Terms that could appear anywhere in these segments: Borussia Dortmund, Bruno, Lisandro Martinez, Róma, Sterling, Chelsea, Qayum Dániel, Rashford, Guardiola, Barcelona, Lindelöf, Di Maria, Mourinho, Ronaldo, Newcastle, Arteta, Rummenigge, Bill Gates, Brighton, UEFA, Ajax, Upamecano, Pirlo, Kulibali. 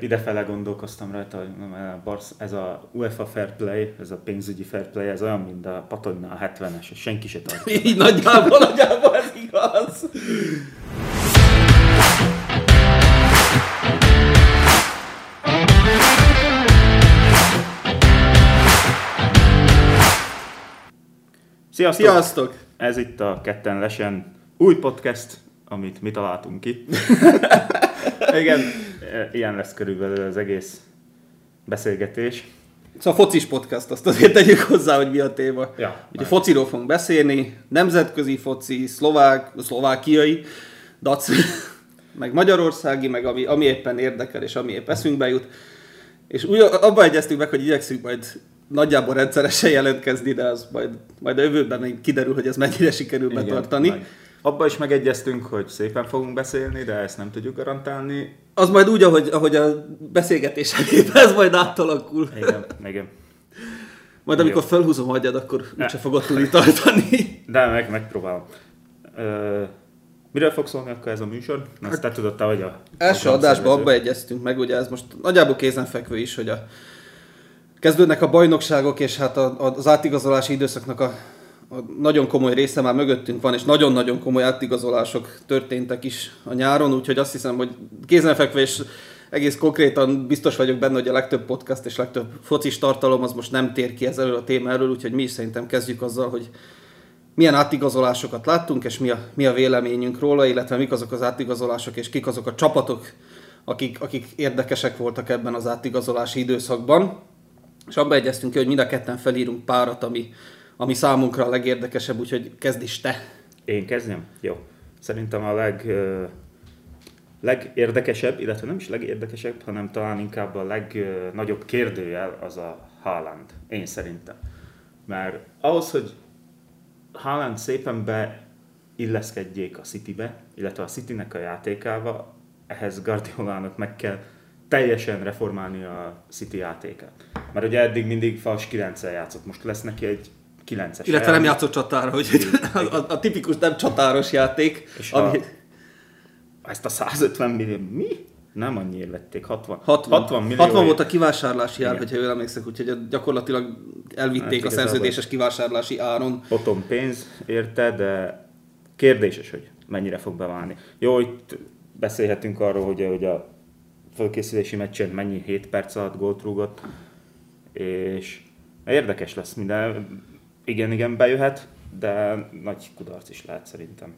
Idefele gondolkoztam rajta, hogy ez a UEFA Fair Play, ez a pénzügyi Fair Play, ez olyan, mint a Patonna a 70-es, és senki se tartja. Így nagyjából ez igaz. Sziasztok! Sziasztok! Ez itt a Ketten Lesen új podcast, amit mi találtunk ki. Igen, ilyen lesz körülbelül az egész beszélgetés. Szóval focis podcast, azt azért tegyük hozzá, hogy mi a téma. Ja, ugye fociról fogunk beszélni, nemzetközi foci, szlovákiai, dac, meg magyarországi, meg ami éppen érdekel és ami épp eszünkbe jut. És abba egyeztünk meg, hogy igyekszünk majd nagyjából rendszeresen jelentkezni, de az majd a jövőben még kiderül, hogy ez mennyire sikerül betartani. Igen, abba is megegyeztünk, hogy szépen fogunk beszélni, de ezt nem tudjuk garantálni. Az majd úgy, ahogy a beszélgetésekében ez majd átalakul. Igen. Majd amikor felhúzom agyad, akkor úgyse fogod tudni tartani. De megpróbálom. Miről fog szólni akkor ez a műsor? Ezt te tudottál, hogy a... Első adásban abba egyeztünk meg, ugye ez most nagyjából kézenfekvő is, hogy kezdődnek a bajnokságok, és hát az átigazolási időszaknak a nagyon komoly része már mögöttünk van, és nagyon-nagyon komoly átigazolások történtek is a nyáron, úgyhogy azt hiszem, hogy kézenfekvő, és egész konkrétan biztos vagyok benne, hogy a legtöbb podcast és legtöbb focis tartalom az most nem tér ki ezzel a témáról, úgyhogy mi is szerintem kezdjük azzal, hogy milyen átigazolásokat láttunk, és mi a véleményünk róla, illetve mik azok az átigazolások, és kik azok a csapatok, akik érdekesek voltak ebben az átigazolási időszakban. És abba egyeztünk ki, hogy mind a ketten felírunk párat, ami számunkra a legérdekesebb, úgyhogy kezd is te. Én kezdjem? Jó. Szerintem a legérdekesebb, illetve nem is legérdekesebb, hanem talán inkább a legnagyobb kérdőjel az a Haaland. Én szerintem. Mert ahhoz, hogy Haaland szépen beilleszkedjék a Citybe, illetve a Citynek a játékába, ehhez Guardiolának meg kell teljesen reformálni a City játékát. Mert ugye eddig mindig fals 9-el játszott, most lesz neki egy 9-es. Illetve nem játszott csatára, hogy a tipikus nem csatáros játék. És ami... ezt a 150 millió, mi? Nem annyi vették, 60 millió. 60 volt a kivásárlási ár, hogyha jól emlékszek, úgyhogy gyakorlatilag elvitték hát, a szerződéses kivásárlási áron. Potom pénz érte, de kérdéses, hogy mennyire fog beválni. Jó, itt beszélhetünk arról, hogy a fölkészülési meccsen mennyi 7 perc alatt gólt rúgott, és érdekes lesz minden. Igen, bejöhet, de nagy kudarc is lehet szerintem.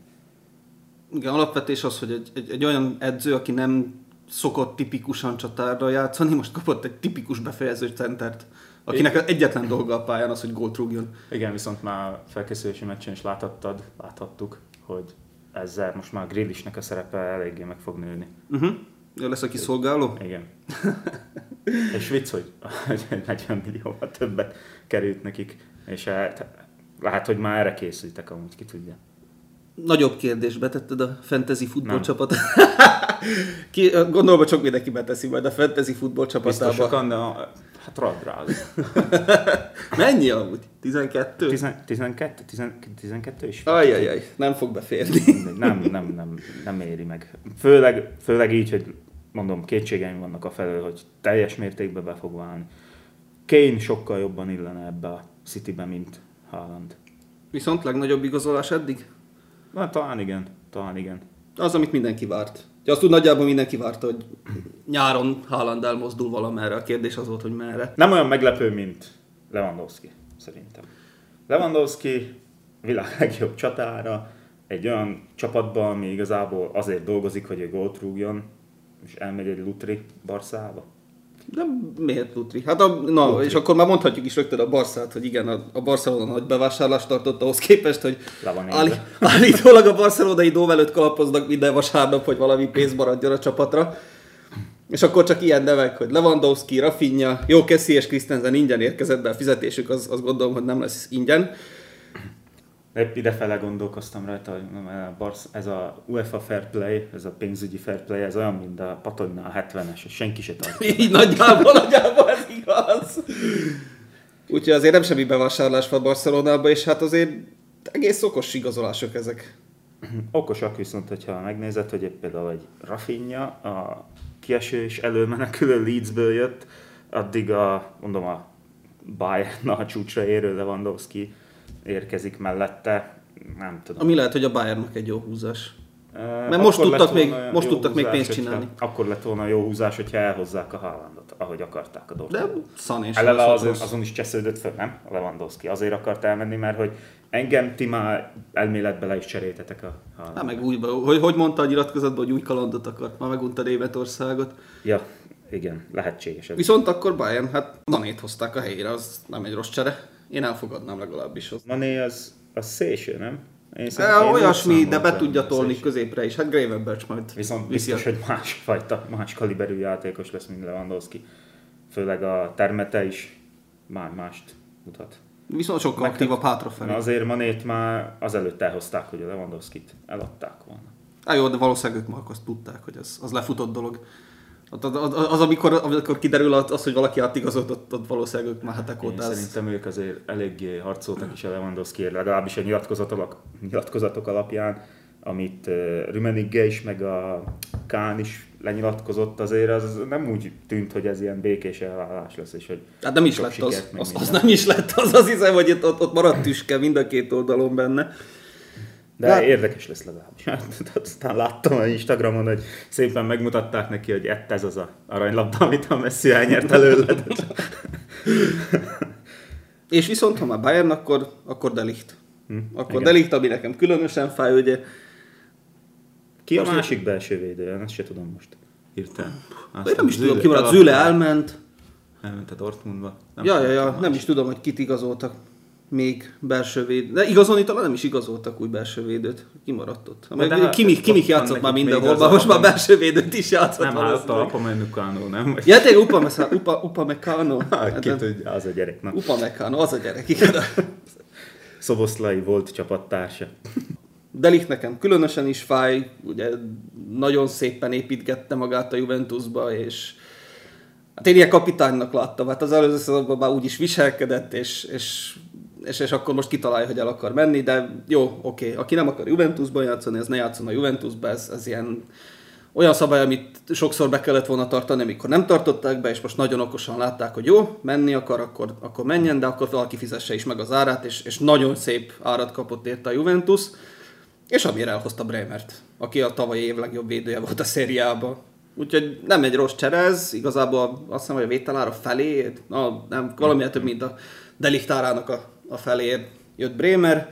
Igen, alapvetés az, hogy egy olyan edző, aki nem szokott tipikusan csatárra játszani, most kapott egy tipikus befejező centert, akinek az egyetlen dolga a pályán az, hogy gólt rúgjon. Igen, viszont már felkészülési meccsen is láthattuk, hogy ezzel most már Grealishnek a szerepe eléggé meg fog nőni. Ő lesz a kiszolgáló? Igen. És vicc, hogy 40 millióval többet került nekik, és lehet, hogy már erre készültek, amúgy ki tudja. Nagyobb kérdés, betetted a fantasy futballcsapatot? Gondolom, hogy csak mindenki beteszi majd a fantasy futballcsapatába. Biztos sokan, de hát rad rá. Mennyi amúgy? 12? 12 is. Ajjajjaj, nem fog beférni. Nem éri meg. Főleg így, hogy mondom, kétségeim vannak a felől, hogy teljes mértékben be fog válni. Kane sokkal jobban illene ebbe a Citybe, mint Haaland. Viszont legnagyobb igazolás eddig? Na, talán igen. Az, amit mindenki várt. Azt úgy nagyjából mindenki várta, hogy nyáron Haaland elmozdul valamerre. A kérdés az volt, hogy merre. Nem olyan meglepő, mint Lewandowski, szerintem. Lewandowski világ legjobb csatára, egy olyan csapatban, ami igazából azért dolgozik, hogy ő gólt rúgjon, és elmegy egy lutri Barszába. De miért lutri? Hát lutri. És akkor már mondhatjuk is rögtön a Barszát, hogy igen, a Barcelona nagy bevásárlást tartott ahhoz képest, hogy állítólag a barcelonai dóm előtt kalapoznak minden vasárnap, hogy valami pénz maradjon a csapatra. És akkor csak ilyen nevek, hogy Lewandowski, Rafinha, jó, Kessi és Christensen ingyen érkezett be, a fizetésük azt gondolom, hogy nem lesz ingyen. Épp idefele gondolkoztam rajta, hogy ez a UEFA Fair Play, ez a pénzügyi Fair Play, ez olyan, mint a Patonna a 70-es, és senki se tartja. Így nagyjából ez igaz. Úgyhogy azért nem semmi bevásárlás van Barcelonában, és hát azért egész szokos igazolások ezek. Okosak viszont, hogyha megnézed, hogy például egy Rafinha a kiesés előmenekülő Leedsből jött, addig a Bayern a csúcsra érő Lewandowski érkezik mellette, nem tudom. Ami lehet, hogy a Bayernnak egy jó húzás. Mert most tudtak még pénzt csinálni. Akkor lett volna jó húzás, hogyha elhozzák a Haalandot, ahogy akarták a Dortmund. De Sané sem azon is csesződött fel, nem? A Lewandowski azért akart elmenni, mert hogy engem ti már elméletbe le is cseréltetek a Haalandot. Meg újba, hogy mondta a nyilatkozatban, hogy új kalandot akart, már meguntad Németországot. Ja, igen, lehetséges. Viszont akkor Bayern, Manét hozták a helyére, az nem egy rossz csere. Én elfogadnám legalábbis. Mané az szélső, nem? Olyasmi, de be tudja tolni középre is. Gravenberch majd viszont viszi. Biztos, hogy másfajta, más kaliberű játékos lesz, mint Lewandowski. Főleg a termete is már mást mutat. Viszont sokkal aktívabb hátrafelé. Azért Manét már azelőtt elhozták, hogy a Lewandowskit eladták volna. Jó, de valószínűleg ők már azt tudták, hogy az lefutott dolog. Az amikor kiderül az, hogy valaki átigazott, ott valószínűleg ők mehetek oda. Szerintem ők azért eléggé harcoltak is a Lewandowskiért, legalábbis a nyilatkozatok alapján, amit Rummenigge is, meg a Kahn is lenyilatkozott, azért az nem úgy tűnt, hogy ez ilyen békés elvállás lesz. És hogy nem is lett sikert, az nem is lett az, az hiszem, hogy ott maradt tüske mind a két oldalon benne. De érdekes lesz legalábbis. Aztán láttam az Instagramon, hogy szépen megmutatták neki, hogy ez az a aranylabda, amit a Messi elnyert előled. És viszont, ha már Bayern, akkor De Ligt. Akkor De Ligt, ami nekem különösen fáj, ugye... Ki a másik belső védője? Ezt se tudom most. Hirtelen. Nem is tudom, ki maradt. Züle elment. Elment a Dortmundba. Nem is tudom, hogy kit igazoltak. Még belső védő. De igazolni talán nem is igazoltak új belső védőt. Kimaradt ott. Kimik játszott már mindenhol, most már belső védőt is játszott. Nem állt a Upamecano, nem? Ja, tényleg Upamecano. Az a gyerek. Upamecano, az a gyerek, igen. Szoboszlai volt csapattársa. De Ligt nekem különösen is fáj. Ugye nagyon szépen építgette magát a Juventusba, és én ilyen kapitánynak láttam. Az előző szezonban már úgy is viselkedett, és akkor most kitalálja, hogy el akar menni, de jó, oké. Aki nem akar Juventusban játszani, az ne játszon a Juventusban, ez ilyen olyan szabály, amit sokszor be kellett volna tartani, amikor nem tartották be, és most nagyon okosan látták, hogy jó, menni akar, akkor menjen, de akkor valaki fizesse is meg az árát, és nagyon szép árat kapott érte a Juventus, és amire elhozta Bremert, aki a tavalyi év legjobb védője volt a szériában. Úgyhogy nem egy rossz csere ez, igazából azt hiszem, hogy a vételára felé, nem, valamilyen több, mint a De Ligt árának a felé jött Bremer,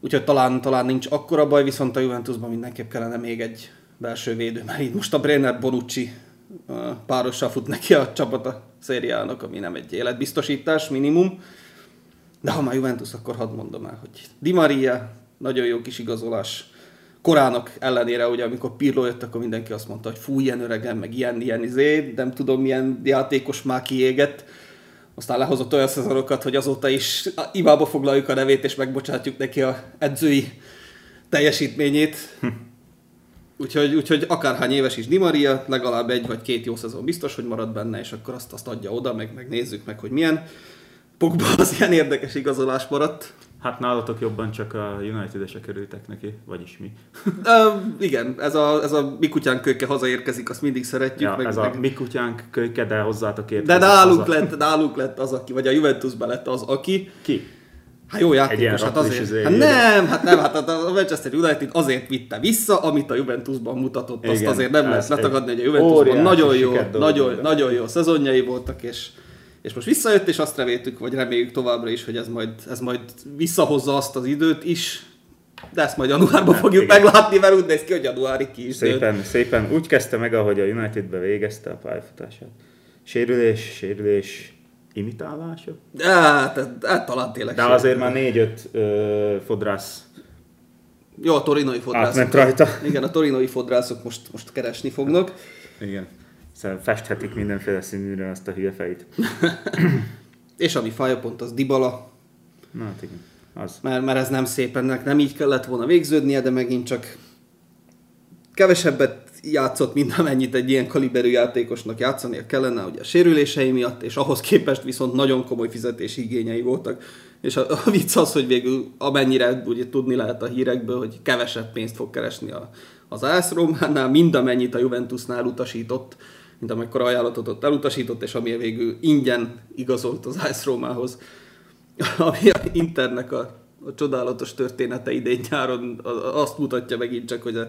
úgyhogy talán nincs akkora baj, viszont a Juventusban mindenképp kellene még egy belső védő, mert így most a Bremer Bonucci párossal fut neki a csapat a szériának, ami nem egy életbiztosítás, minimum. De ha már Juventus, akkor hadd mondom el, hogy Di Maria, nagyon jó kis igazolás. Korának ellenére, ugye, amikor Pirlo jött, akkor mindenki azt mondta, hogy fú, ilyen öregem, meg ilyen nem tudom, milyen játékos már kiégett. Aztán lehozott olyan szezonokat, hogy azóta is imába foglaljuk a nevét, és megbocsátjuk neki a edzői teljesítményét. Úgyhogy akárhány éves is Di Maria, legalább egy vagy két jó szezon biztos, hogy marad benne, és akkor azt adja oda, meg nézzük meg, hogy milyen. Pogba az ilyen érdekes igazolás maradt. Nálatok jobban csak a United-esek kerültek neki, vagyis mi. Igen, ez a mi kutyánk kölyke hazaérkezik, azt mindig szeretjük. Ja, meg mi kutyánk kölyke, de hozzátok érkezik. De náluk lett az, aki, vagy a Juventusban lett az, aki. Ki? Jó játékos, azért. Nem, a Manchester United azért vitte vissza, amit a Juventusban mutatott, azt igen, azért nem lehet letagadni, hogy a Juventusban nagyon jó szezonjai voltak, és most visszajött, és azt reméljük továbbra is, hogy ez majd visszahozza azt az időt is, de ezt majd januárban fogjuk meglátni, mert úgy néz ki, hogy januári ki is szépen úgy kezdte meg, ahogy a Unitedbe végezte a pályafutását. Sérülés imitálása? Talán tényleg. De azért már 4-5 fodrász. Jó, a torinói fodrászok. Rajta. Igen, a torinói fodrászok most keresni fognak. Igen. Szóval festhetik mindenféle színűre azt a hülye fejét. És ami fájapont, az Dybala. Na, hát igen. Az. Mert ez nem szép, ennek nem így kellett volna végződnie, de megint csak kevesebbet játszott, mint amennyit egy ilyen kaliberű játékosnak játszania kellene, ugye a sérülései miatt, és ahhoz képest viszont nagyon komoly fizetési igényei voltak. És a vicc az, hogy végül amennyire ugye, tudni lehet a hírekből, hogy kevesebb pénzt fog keresni az AS Rómánál, mind amennyit a Juventusnál utasított, mint amikor ajánlatot ott elutasított, és ami végül ingyen igazolt az AS Rómához. Ami a Internek a csodálatos története idén nyáron azt mutatja megint csak, hogy a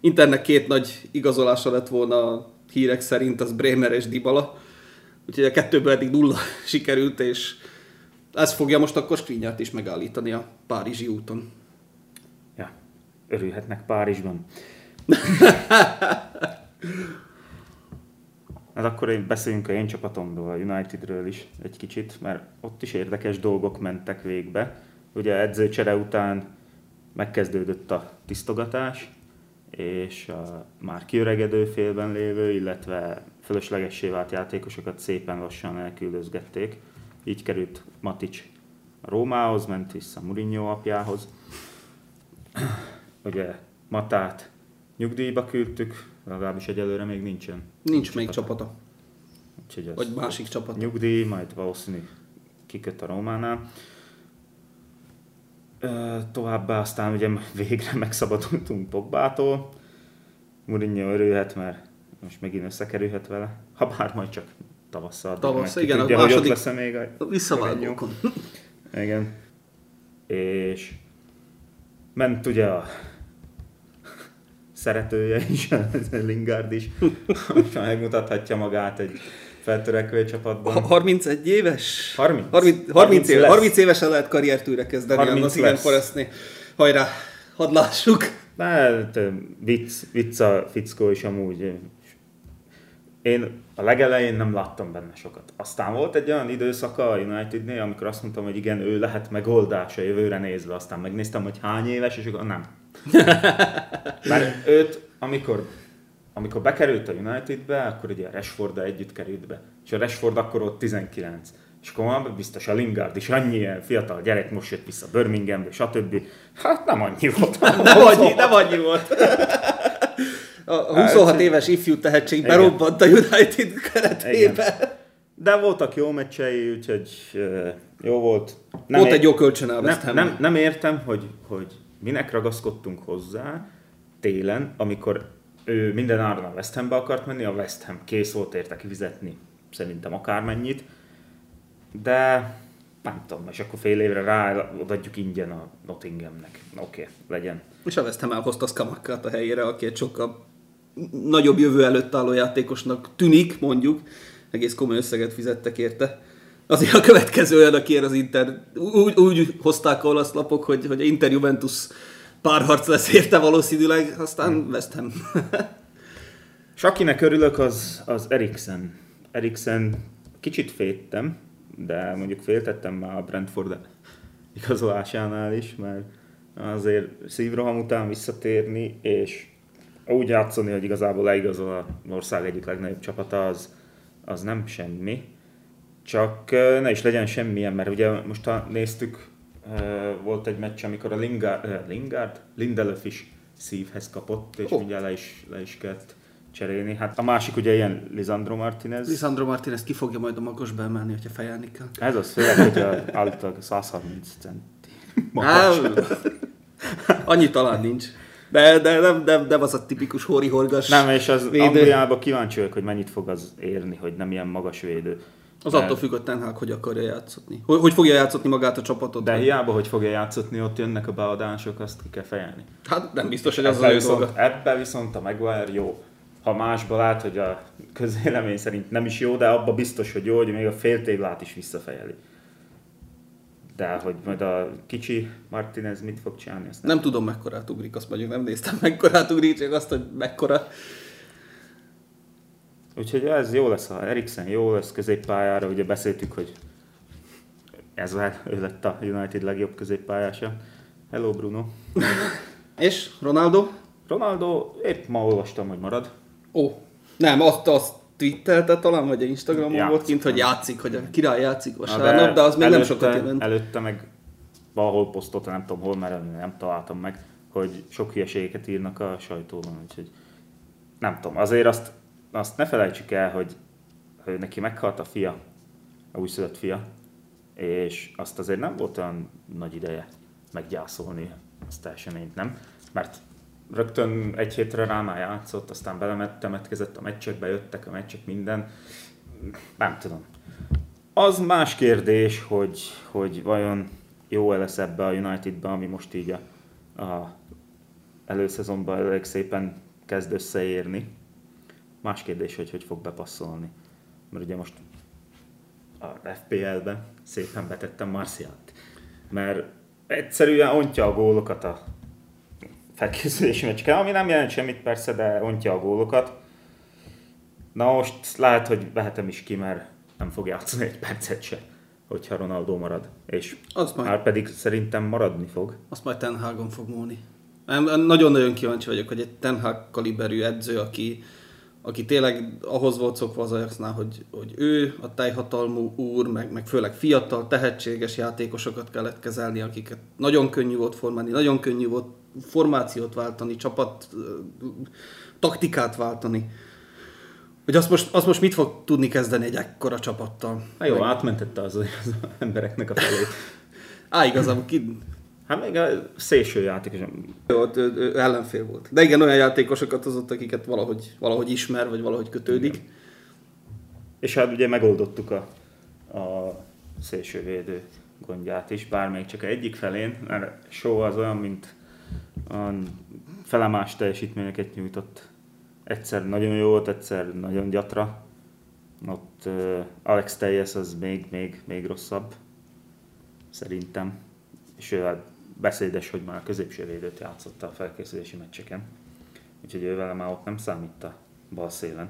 Internek két nagy igazolása lett volna a hírek szerint, az Bremer és Dybala. Úgyhogy a kettőből eddig nulla sikerült, és ez fogja most akkor Skriniart is megállítani a párizsi úton. Ja, örülhetnek Párizsban. Hát akkor beszéljünk a én csapatomról, a Unitedről is egy kicsit, mert ott is érdekes dolgok mentek végbe. Ugye edzőcsere után megkezdődött a tisztogatás, és a már kiöregedő félben lévő, illetve fölöslegessé vált játékosokat szépen lassan elküldözgették. Így került Matić Rómához, ment vissza Mourinho apjához. Ugye Matát nyugdíjba küldtük, legalábbis egyelőre még nincsen. Nincs még csapata. Úgyhogy vagy másik csapat. Nyugdíj, majd valószínű kiköt a Rómánál. Továbbá aztán ugye végre megszabadultunk Pogbától. Mourinho örülhet, mert most megint összekerülhet vele. Ha bár majd csak tavasszal. Tavasszal, igen, tudja, a második visszavágókon. Igen. És ment ugye a szeretője is, a Lingard is, most megmutathatja magát egy feltörekvő csapatban. 31 éves? 30 évesen lehet karriertűre kezdeni. 30 igen, Forrestnél. Hajrá, hadd lássuk. Hát vicc a fickó is amúgy. Én a legelején nem láttam benne sokat. Aztán volt egy olyan időszaka a Unitednél, amikor azt mondtam, hogy igen, ő lehet megoldás a jövőre nézve. Aztán megnéztem, hogy hány éves, és akkor nem. Mert őt, amikor bekerült a Unitedbe, akkor ugye a Rashforddal együtt került be. És a Rashford akkor ott 19. És akkor biztos a Lingard is annyi fiatal gyerek, most jött vissza Birminghambe, stb. Hát nem annyi volt. Nem annyi volt. A 26 éves ifjú tehetség berobbant a United keretébe. Igen. De voltak jó meccsei, úgyhogy jó volt. Volt egy jó kölcsön a West Ham. Nem értem, hogy minek ragaszkodtunk hozzá télen, amikor ő minden áron a West Hambe akart menni, a West Ham kész volt érte kifizetni, szerintem akármennyit. De nem tudom, és akkor fél évre rá odaadjuk ingyen a Nottinghamnek. Oké, legyen. És a West Ham elhozta Scamaccát a helyére, aki egy sokkal nagyobb jövő előtt álló játékosnak tűnik, mondjuk. Egész komoly összeget fizettek érte. Azért a következő olyan, akiért az Inter... Úgy hozták a olasz lapok, hogy Inter-Juventus párharc lesz érte valószínűleg, aztán West Ham. És akinek örülök, az Eriksen. Eriksen kicsit féltem, de mondjuk féltettem már a Brentford igazolásánál is, mert azért szívroham után visszatérni, és úgy játszani, hogy igazából leigazol a ország egyik legnagyobb csapata, az nem semmi. Csak ne is legyen semmilyen, mert ugye most néztük, volt egy meccs, amikor a Lindelöf is szívhez kapott, és mindjárt le is kellett cserélni. Hát a másik ugye ilyen Lisandro Martinez. Lisandro Martinez ki fogja majd a magasba emelni, hogyha fejelni kell. Ez az főleg, hogy állítólag 130 centi magas. Annyi talán nincs. De az a tipikus horgas. Nem, és az Angliában kíváncsi vagyok, hogy mennyit fog az érni, hogy nem ilyen magas védő. Az attól függ a Ten Hag, hogy akarja játszatni. Hogy fogja játszatni magát a csapatot? De hiába, hogy fogja játszatni, ott jönnek a beadások, azt ki kell fejelni. Hát nem biztos, hogy az a ebben viszont a Maguire jó. Ha másba lát, hogy a közélemény szerint nem is jó, de abban biztos, hogy jó, hogy még a féltéglát is visszafejeli. De hogy majd a kicsi Martinez mit fog csinálni? Nem tudom, mekkorát ugrik, azt mondjuk nem néztem, mekkorát ugrik, csak azt, hogy mekkora. Úgyhogy ez jó lesz, ha Eriksen jó lesz középpályára, ugye beszéltük, hogy ez ő lett a United legjobb középpályása. Hello Bruno. És Ronaldo? Ronaldo, épp ma olvastam, hogy marad. Ó, nem, azt twittelte talán, vagy Instagramon játszik, volt kint, hogy játszik, hogy a király játszik vasárnap, de az még előtte, nem sokat jelent. Előtte meg valahol posztolta, nem tudom hol, mert nem találtam meg, hogy sok hülyeségeket írnak a sajtóban, úgyhogy nem tudom. Azért azt ne felejtsük el, hogy neki meghalt a fia, a újszülött fia, és azt azért nem volt olyan nagy ideje meggyászolni azt a eseményt, nem? Mert rögtön egy hétre Róma játszott, aztán beletemetkezett a meccsek, bejöttek a meccsek, minden. Nem tudom. Az más kérdés, hogy vajon jó-e lesz ebbe a Unitedbe, ami most így a előszezonban elég szépen kezd összeérni. Más kérdés, hogy fog bepasszolni. Mert ugye most a FPL-ben szépen betettem Marcialt. Mert egyszerűen ontja a gólokat a felkészülési meccske, ami nem jelent semmit persze, de ontja a gólokat. Na most lehet, hogy vehetem is ki, mert nem fog játszani egy percet se, hogyha Ronaldo marad. És már pedig szerintem maradni fog. Azt majd Ten Hagon fog múlni. Nagyon-nagyon kíváncsi vagyok, hogy egy Ten Hag kaliberű edző, aki tényleg ahhoz volt szokva az Ajaxnál, hogy ő a teljhatalmú úr, meg főleg fiatal, tehetséges játékosokat kellett kezelni, akiket nagyon könnyű volt formálni, nagyon könnyű volt formációt váltani, csapat taktikát váltani. Hogy azt most mit fog tudni kezdeni egy ekkora csapattal? Na jó, átmentette az embereknek a felét. Á, igazam, hát még a szélső játékos. Jó, ő ellenfél volt. De igen, olyan játékosokat hozott, akiket valahogy ismer, vagy valahogy kötődik. Igen. És hát ugye megoldottuk a szélsővédő gondját is, bár még csak egyik felén, mert Shaw az olyan, mint a felemás teljesítményeket nyújtott. Egyszer nagyon jó volt, egyszer nagyon gyatra. Ott Alex Telles az még rosszabb, szerintem. És ő hát beszédes, hogy már a középső védőt játszotta a felkészülési meccseken. Úgyhogy ő vele már ott nem számít a bal szélen.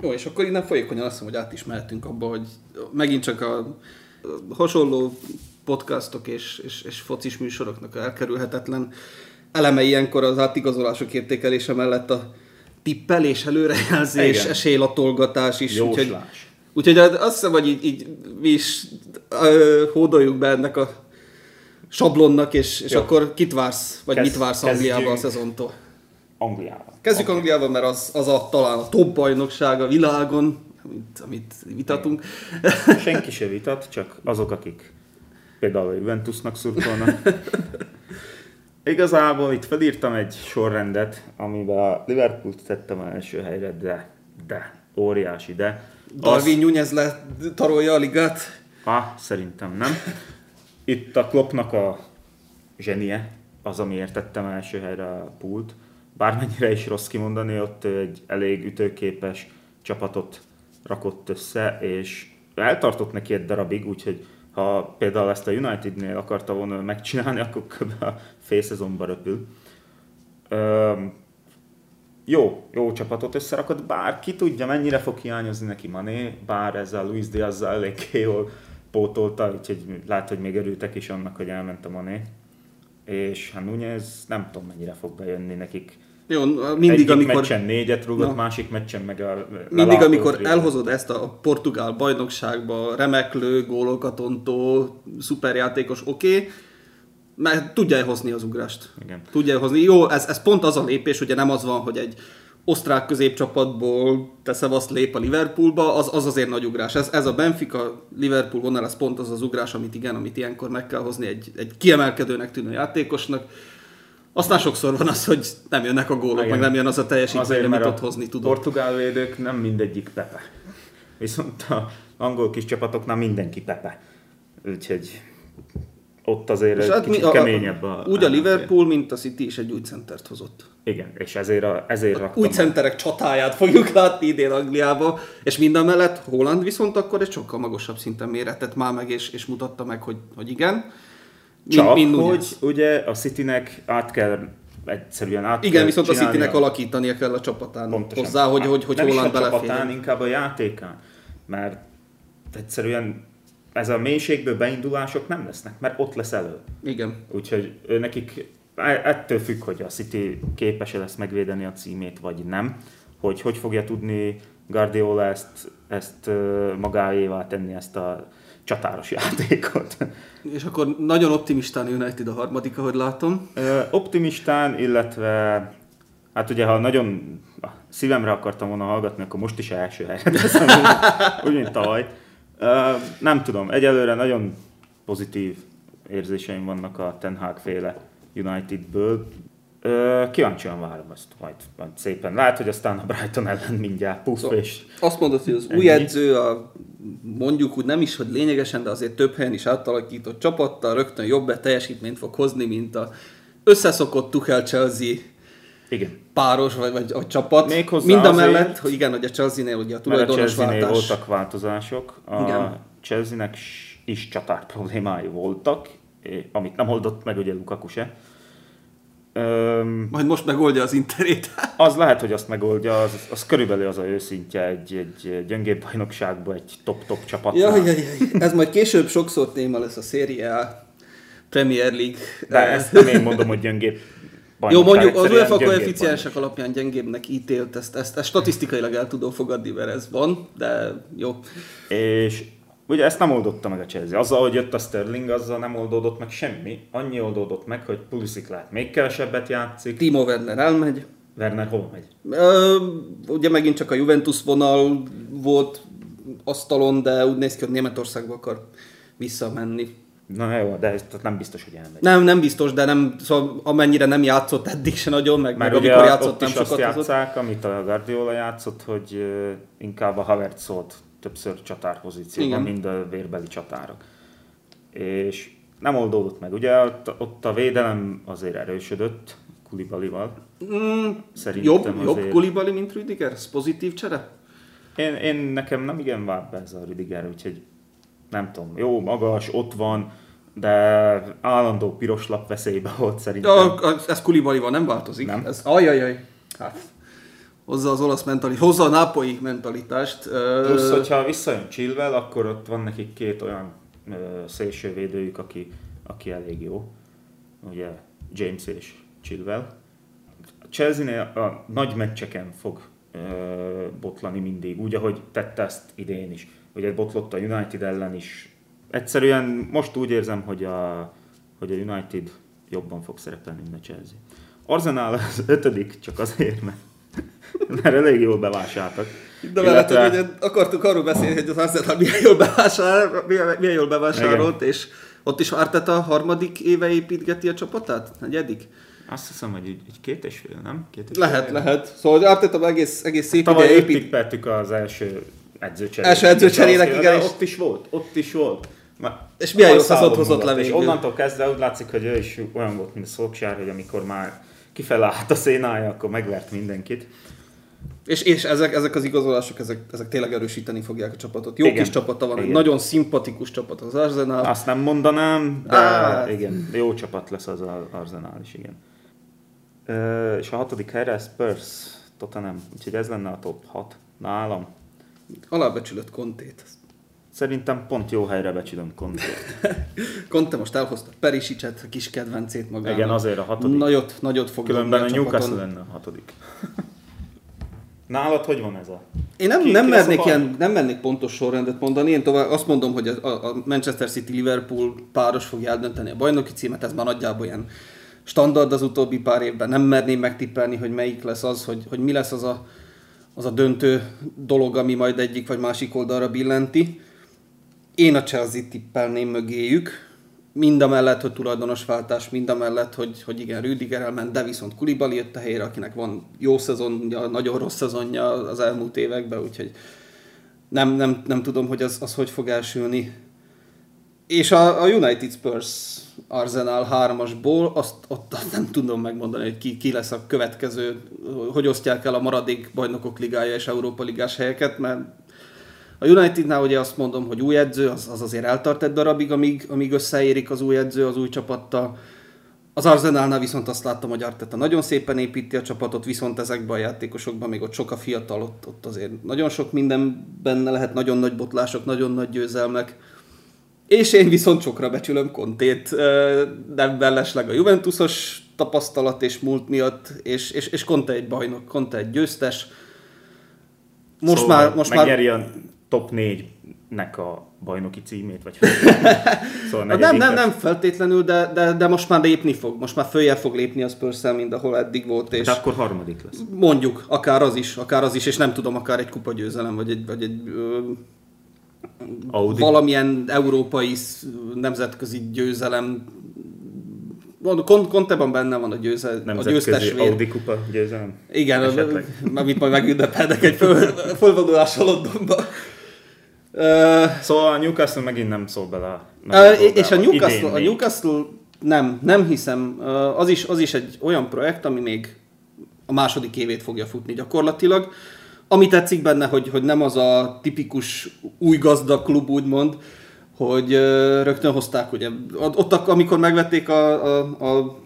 Jó, és akkor innen folyékonyan azt hiszem, hogy át is mehetünk abba, hogy megint csak a hasonló podcastok és focis műsoroknak elkerülhetetlen eleme ilyenkor az átigazolások értékelése mellett a tippelés, előrejelzés, igen, esélylatolgatás is. Úgyhogy azt hiszem, hogy így mi is hódoljuk be ennek a sablonnak, és akkor kit vársz, vagy mit vársz Angliában a szezontól? Angliában. Kezdjük Angliában, mert az talán a top bajnokság a világon, amit vitatunk. Senki se vitat, csak azok, akik például a Juventusnak szurkolnak. Igazából itt felírtam egy sorrendet, amiben a Liverpoolt tettem az első helyre, de óriási, de. Darwin Núñez letarolja a ligát? Szerintem nem. Itt a Kloppnak a zsenie, az, amiért tettem első helyre a Pult. Bármennyire is rossz kimondani, ott egy elég ütőképes csapatot rakott össze, és eltartott neki egy darabig, úgyhogy ha például ezt a Unitednél akarta volna megcsinálni, akkor kb. A fél szezonba röpül. Jó csapatot összerakott, bár ki tudja, mennyire fog hiányozni neki Mané, bár ezzel Luis Diazzal eléggé jól pótolta, úgyhogy lát, hogy még örültek is annak, hogy elment a Mané. És hát Núñez nem tudom, mennyire fog bejönni nekik. Jó, mindig, amikor meccsen 4-et rúgott, másik meccsen meg a mindig, amikor régett. Elhozod ezt a portugál bajnokságba, remeklő, gólokat ontó, szuperjátékos, oké, mert tudja elhozni az ugrást. Igen. Tudja elhozni. Jó, ez pont az a lépés, ugye nem az van, hogy egy osztrák középcsapatból teszem azt lép a Liverpoolba, az azért nagy ugrás. Ez a Benfica-Liverpool vonal, ez pont az az ugrás, amit ilyenkor meg kell hozni egy kiemelkedőnek tűnő játékosnak. Aztán sokszor van az, hogy nem jönnek a gólok, igen, meg nem jön az a teljesítmény, amit ott hozni tudod. A portugál védők nem mindegyik Pepe. Viszont a angol kis csapatoknál mindenki Pepe. Úgyhogy ott azért és egy kicsit keményebb a úgy a Liverpool, mint a City is egy új centert hozott. Igen, és ezért raktam. Új centerek csatáját fogjuk látni idén Angliába, és mindamellett Haaland viszont akkor egy sokkal magasabb szinten méretett már meg, és mutatta meg, hogy igen. Csak hogy ugye a Citynek át kell igen, viszont a Citynek alakítania kell a csapatán. Pontosan. Hozzá, hogy Haaland belefér. Csapatán, inkább a játékán. Mert egyszerűen ez a mélységből beindulások nem lesznek, mert ott lesz elő. Igen. Úgyhogy nekik ettől függ, hogy a City képes-e lesz megvédeni a címét, vagy nem. Hogy fogja tudni Guardiola ezt magáévá tenni, ezt a csatáros játékot. És akkor nagyon optimistán United a harmadik, ahogy látom. Optimistán, illetve hát ugye, ha nagyon szívemre akartam volna hallgatni, akkor most is első helyet teszem, úgy mint tavaly. Nem tudom, egyelőre nagyon pozitív érzéseim vannak a Ten Hag féle Unitedből. Kíváncsian várom ezt majd szépen. Lát, hogy aztán a Brighton ellen mindjárt puff, szóval és... Azt mondod, hogy az ennyi. Új edző, a, mondjuk úgy nem is, hogy lényegesen, de azért több helyen is átalakított csapattal rögtön jobb teljesítményt fog hozni, mint az összeszokott Tuchel Chelsea igen. páros vagy csapat. Mindamellett, hogy igen, hogy a Chelsea-nél ugye a tulajdonos váltás. A voltak változások. A Chelsea-nek is csatár problémái voltak, amit nem oldott meg ugye Lukaku se. Majd most megoldja az Interét. Az lehet, hogy azt megoldja, az körülbelül az a őszintje egy gyöngébb bajnokságban, egy top-top csapatnál. Ez majd később sokszor téma lesz a Serie A, Premier League. De ezt nem én mondom, hogy gyöngébb bajnokság. Jó, mondjuk az UEFA koeficiensek alapján gyengébbnek ítélt, ezt statisztikailag el tudom fogadni, mert ez van, de jó. És ugye ezt nem oldotta meg a Chelsea. Azzal, hogy jött a Sterling, azzal nem oldódott meg semmi. Annyi oldódott meg, hogy Pulisic lát még kevesebbet játszik. Timo Werner elmegy. Werner hova megy? Ugye megint csak a Juventus vonal volt asztalon, de úgy néz ki, hogy Németországba akar visszamenni. Na jó, de ez nem biztos, hogy elmegy. Nem biztos, de nem, szóval amennyire nem játszott eddig se nagyon, meg amikor játszott nem sokat. Mert ugye ott is azt játsszák, amit a Guardiola játszott, hogy inkább a Havertz szólt többször csatárpozícióban, mind a vérbeli csatárok. És nem oldódott meg. Ugye ott a védelem azért erősödött Kulibalival. Szerintem jobb Kulibali, mint Rüdiger? Ez pozitív csere? Én nekem nem igen vált be ez a Rüdiger, úgyhogy nem tudom, jó, magas, ott van, de állandó piros lap veszélybe volt szerintem. Ez Kulibalival nem változik. Nem? Ez, ajajaj. Hát. Hozza az olasz mentalitást, hozza a nápolyi mentalitást. Plusz, hogyha visszajön Chilwell, akkor ott van nekik két olyan szélsővédőjük, aki elég jó. Ugye James és Chilwell. A Chelsea-nél a nagy meccseken fog botlani mindig, úgy, ahogy tette ezt idén is. Ugye botlott a United ellen is. Egyszerűen most úgy érzem, hogy a United jobban fog szerepelni, mint a Chelsea. Arsenal az 5., csak azért, mert elég jól bevásároltak. De mellett, hogy akartuk arról beszélni, hogy az Arsenal milyen jól bevásárolt, és ott is Arteta a 3. éve építgeti a csapatát? 4.? Azt hiszem, hogy egy 2,5, nem? 2,5 lehet. Szóval Arteta egész szép ideje épít. Tavaly tippeltük az első edzőcserének, igen. Ott is volt. És milyen jó százat hozott levégül. És onnantól kezdve úgy látszik, hogy ő is olyan volt, mint a Szoboszlai, hogy amikor már kifele állt a szénája, akkor megvert mindenkit. És ezek az igazolások, ezek tényleg erősíteni fogják a csapatot. Jó igen, kis csapata van, egy nagyon szimpatikus csapat az Arsenal. Azt nem mondanám, de igen, jó csapat lesz az Arsenal is, igen. És a 6. helyre Spurs, Tottenham, úgyhogy ez lenne a top 6 nálam. Alábecsülött Contét. Szerintem pont jó helyre becsülöm Contét. Conte most elhozta Perisicet, a kis kedvencét magának. Igen, azért a 6. Nagyot fog dobni a csapaton. Különben a Newcastle lenne a 6. Nálad hogy van ez a... Én nem mernék pontos sorrendet mondani, én tovább azt mondom, hogy a Manchester City-Liverpool páros fogja eldönteni a bajnoki címet, ez már nagyjából ilyen standard az utóbbi pár évben, nem merném megtippelni, hogy melyik lesz az, hogy mi lesz az a döntő dolog, ami majd egyik vagy másik oldalra billenti. Én a Chelsea-t tippelném mögéjük, mindamellett, hogy tulajdonosváltás, mindamellett, hogy igen, Rüdiger elment, de viszont Kulibali jött a helyre, akinek van jó szezonja, nagyon rossz szezonja az elmúlt években, úgyhogy nem tudom, hogy az hogy fog elsülni. És a United Spurs Arsenal 3-asból, azt nem tudom megmondani, hogy ki lesz a következő, hogy osztják el a maradék bajnokok ligája és Európa ligás helyeket, mert a Unitednál ugye azt mondom, hogy új edző, az azért eltart egy darabig, amíg összeérik az új edző az új csapattal. Az Arsenalnál viszont azt láttam, hogy Arteta nagyon szépen építi a csapatot, viszont ezekben a játékosokban még ott sok a fiatal, ott azért nagyon sok minden benne lehet, nagyon nagy botlások, nagyon nagy győzelmek. És én viszont sokra becsülöm Contét, nem mellesleg a Juventusos tapasztalat és múlt miatt, és Conte egy bajnok, Conte egy győztes. Most szóval megnyeri a top 4-nek a bajnoki címét, vagy szóval nem feltétlenül, de most már lépni fog. Most már följel fog lépni a Spurs-szel, mint ahol eddig volt. És de akkor 3. lesz. Mondjuk, akár az is, és nem tudom, akár egy kupagyőzelem, vagy egy Audi. Valamilyen európai nemzetközi győzelem. Contéban benne van a győzelem. A győztes Audi kupa győzelem. Igen, amit majd megünnepelnek egy fölvonulás Londonban. Szóval a Newcastle megint nem szól bele. És a Newcastle nem hiszem. Az is egy olyan projekt, ami még a második évét fogja futni gyakorlatilag. Ami tetszik benne, hogy nem az a tipikus új gazdag klub, úgymond, hogy rögtön hozták, ugye. Ott, amikor megvették a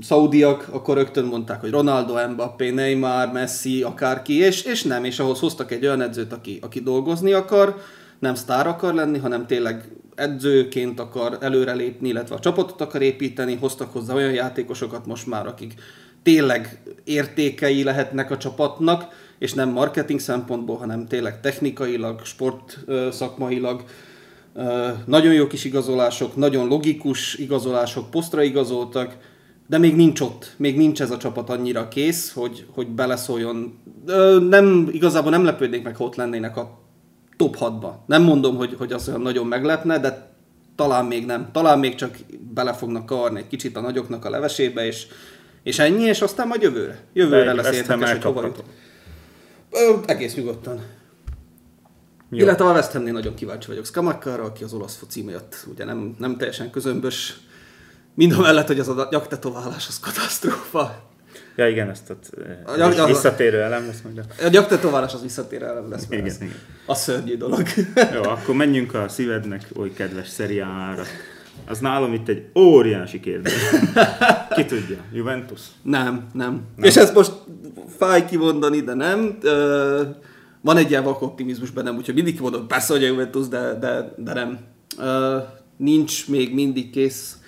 szaudiak, akkor rögtön mondták, hogy Ronaldo, Mbappé, Neymar, Messi, akárki, és ahhoz hoztak egy olyan edzőt, aki dolgozni akar, nem sztár akar lenni, hanem tényleg edzőként akar előrelépni, illetve a csapatot akar építeni, hoztak hozzá olyan játékosokat most már, akik tényleg értékei lehetnek a csapatnak, és nem marketing szempontból, hanem tényleg technikailag, sportszakmailag. Nagyon jó kis igazolások, nagyon logikus igazolások, posztra igazoltak, de még nincs ez a csapat annyira kész, hogy beleszóljon. Igazából nem lepődnék meg, ha ott lennének a top 6-ba. Nem mondom, hogy az olyan nagyon meglepne, de talán még nem. Talán még csak bele fognak kavarni egy kicsit a nagyoknak a levesébe, és ennyi, és aztán majd jövőre. Jövőre lesz érdekes, hogy hova jut. Egész nyugodtan. Jó. Illetve a West Hamnél nagyon kíváncsi vagyok Scamacca-ra, aki az olasz foci miatt ugye nem teljesen közömbös. Mindamellett, hogy az a gyaktetoválás az katasztrófa. Ja igen, visszatérő elem lesz majd. A gyaktetoválás az visszatérő elem lesz. Igen, igen. A szörnyű dolog. Jó, akkor menjünk a szívednek oly kedves szériára. Az nálam itt egy óriási kérdés. Ki tudja? Juventus? Nem. És ezt most fáj kimondani, de nem. Van egy ilyen valaki optimizmus bennem, úgyhogy mindig kimondom, persze, hogy a Juventus, de nem. Nincs még mindig kész.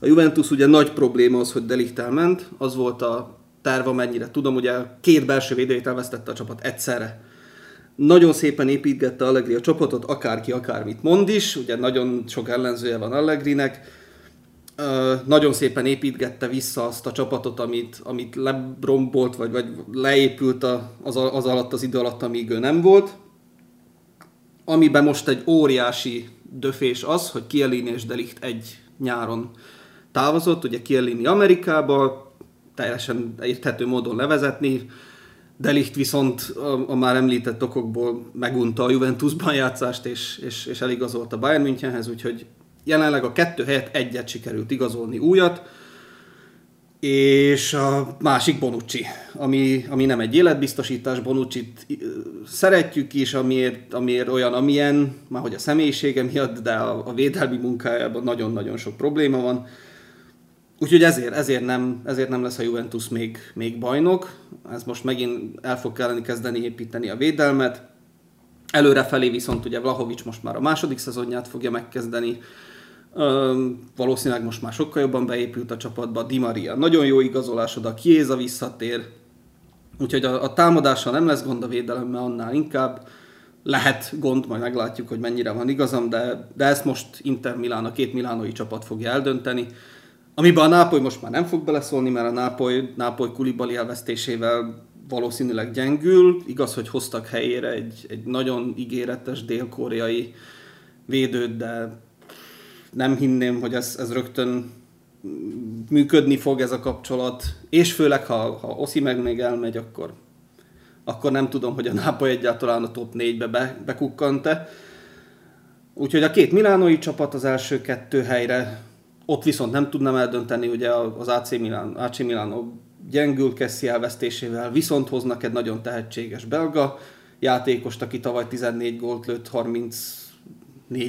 A Juventus ugye nagy probléma az, hogy De Ligt elment. Az volt a terve, mennyire tudom, ugye két belső védőjét elvesztette a csapat egyszerre. Nagyon szépen építgette Allegri a csapatot, akárki akármit mond is, ugye nagyon sok ellenzője van Allegrinek. Nagyon szépen építgette vissza azt a csapatot, amit lebrombolt, vagy leépült az alatt, az idő alatt, amíg ő nem volt. Amiben most egy óriási döfés az, hogy Chiellini és De Ligt egy nyáron távozott, ugye Chiellini Amerikába, teljesen érthető módon levezetni, De Ligt viszont a már említett okokból megunta a Juventusban játszást, és eligazolt a Bayern Münchenhez, úgyhogy jelenleg a 2 helyett egyet sikerült igazolni újat, és a másik Bonucci, ami nem egy életbiztosítás, Bonucci-t szeretjük is, amiért olyan, amilyen, már hogy a személyisége miatt, de a védelmi munkájában nagyon-nagyon sok probléma van. Úgyhogy ezért nem lesz a Juventus még bajnok, ez most megint el fog kelleni kezdeni építeni a védelmet. Előrefelé viszont ugye Vlahovics most már a második szezonját fogja megkezdeni, valószínűleg most már sokkal jobban beépült a csapatba, Di Maria nagyon jó igazolásod, a Chiesa visszatér, úgyhogy a támadással nem lesz gond, a védelemmel annál inkább lehet gond, majd meglátjuk, hogy mennyire van igazam, de ezt most Inter Milán, a két milánói csapat fogja eldönteni, amiben a Nápoly most már nem fog beleszólni, mert a Nápoly Kulibali elvesztésével valószínűleg gyengül. Igaz, hogy hoztak helyére egy nagyon ígéretes dél-koreai védőt, de nem hinném, hogy ez rögtön működni fog ez a kapcsolat. És főleg, ha Osimhen még elmegy, akkor nem tudom, hogy a Nápoly egyáltalán a top 4-be bekukkant-e. Úgyhogy a két milánói csapat az első 2 helyre. Ott viszont nem tudnám eldönteni, ugye az AC Milánó gyengül Kessi elvesztésével, viszont hoznak egy nagyon tehetséges belga játékost, aki tavaly 14 gólt lőtt 34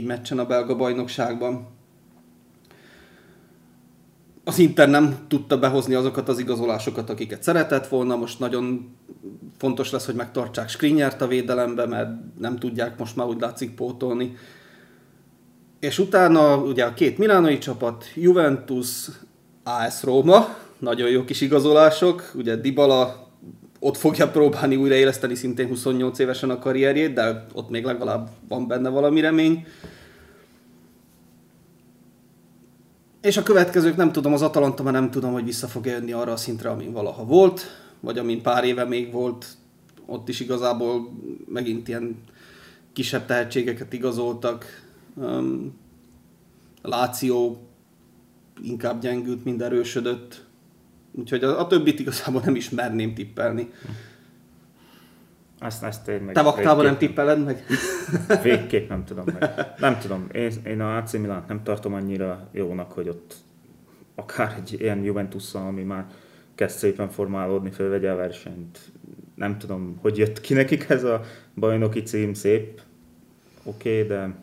meccsen a belga bajnokságban. Az Inter nem tudta behozni azokat az igazolásokat, akiket szeretett volna, most nagyon fontos lesz, hogy megtartsák Skriniart a védelembe, mert nem tudják most már úgy látszik pótolni. És utána ugye a két milánói csapat, Juventus, AS Róma, nagyon jó kis igazolások, ugye Dybala ott fogja próbálni újraéleszteni szintén 28 évesen a karrierjét, de ott még legalább van benne valami remény. És a következők nem tudom, az Atalanta, mert nem tudom, hogy vissza fog jönni arra a szintre, amin valaha volt, vagy amin pár éve még volt, ott is igazából megint ilyen kisebb tehetségeket igazoltak. Láció inkább gyengült, mind erősödött. Úgyhogy a többit igazából nem is merném tippelni. Azt én meg te vaktában nem tippeled meg? Végképp nem tudom meg. Nem tudom, én a AC Milánt nem tartom annyira jónak, hogy ott akár egy ilyen Juventusszal, ami már kezd szépen formálódni, fölvegye a versenyt. Nem tudom, hogy jött ki nekik ez a bajnoki cím, szép, oké, de...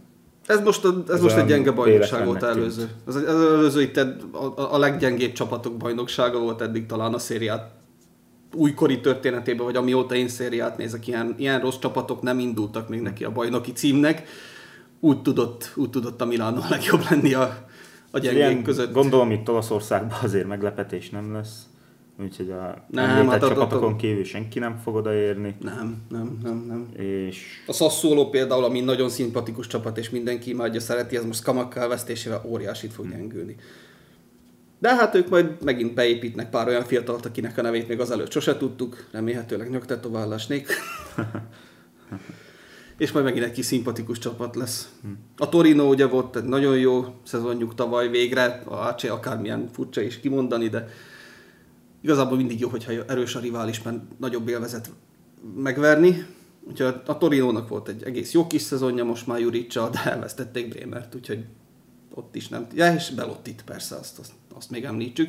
Ez most egy gyenge bajnokság volt előző. Ez előző itt a leggyengébb csapatok bajnoksága volt eddig talán a szériát újkori történetében, vagy amióta én szériát nézek, ilyen rossz csapatok nem indultak még neki a bajnoki címnek. Úgy tudott a Milánon legjobb lenni a gyengék között. Gondolom itt Olaszországban azért meglepetés nem lesz. Úgyhogy a csapatokon kívül senki nem fog odaérni. Nem. És... a Sassuolo például, ami nagyon szimpatikus csapat, és mindenki imádja, szereti, ez most Scamacca elvesztésével óriásit fog gyengülni. De hát ők majd megint beépítnek pár olyan fiatalt, akinek a nevét még azelőtt sose tudtuk, remélhetőleg nyaktetoválás nélkül. És majd megint egy kis szimpatikus csapat lesz. A Torino ugye volt egy nagyon jó szezonjuk tavaly végre, a AC akármilyen furcsa is kimondani, de igazából mindig jó, hogyha erős a rivális, mert nagyobb élvezet megverni. Úgyhogy a Torinónak volt egy egész jó kis szezonja most már Juric-sal, de elvesztették Bremert, úgyhogy ott is nem... Ja, és Belottit persze, azt még említsük.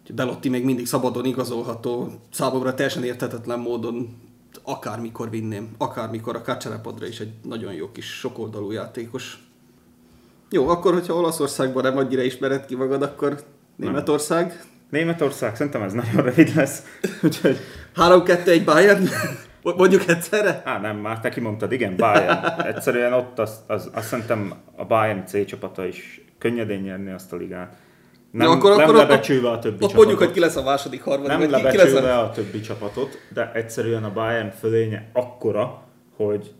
Úgyhogy Belotti még mindig szabadon igazolható, számomra teljesen érthetetlen módon akármikor vinném, akármikor, akár cserepadra is egy nagyon jó kis sokoldalú játékos. Jó, akkor, hogyha Olaszországban nem annyira ismered ki magad, akkor Németország... Németország, szerintem ez nagyon rövid lesz. 3-2-1 Bayern? Mondjuk egyszerre? Hát nem, már te kimondtad, igen, Bayern. Egyszerűen ott azt szerintem a Bayern C csapata is könnyedén nyerni azt a ligát. Nem, ja, akkor nem lebecsülve a többi csapatot. Mondjuk, hogy ki lesz a második, harmadik. Nem lebecsülve a többi csapatot, de egyszerűen a Bayern fölénye akkora, hogy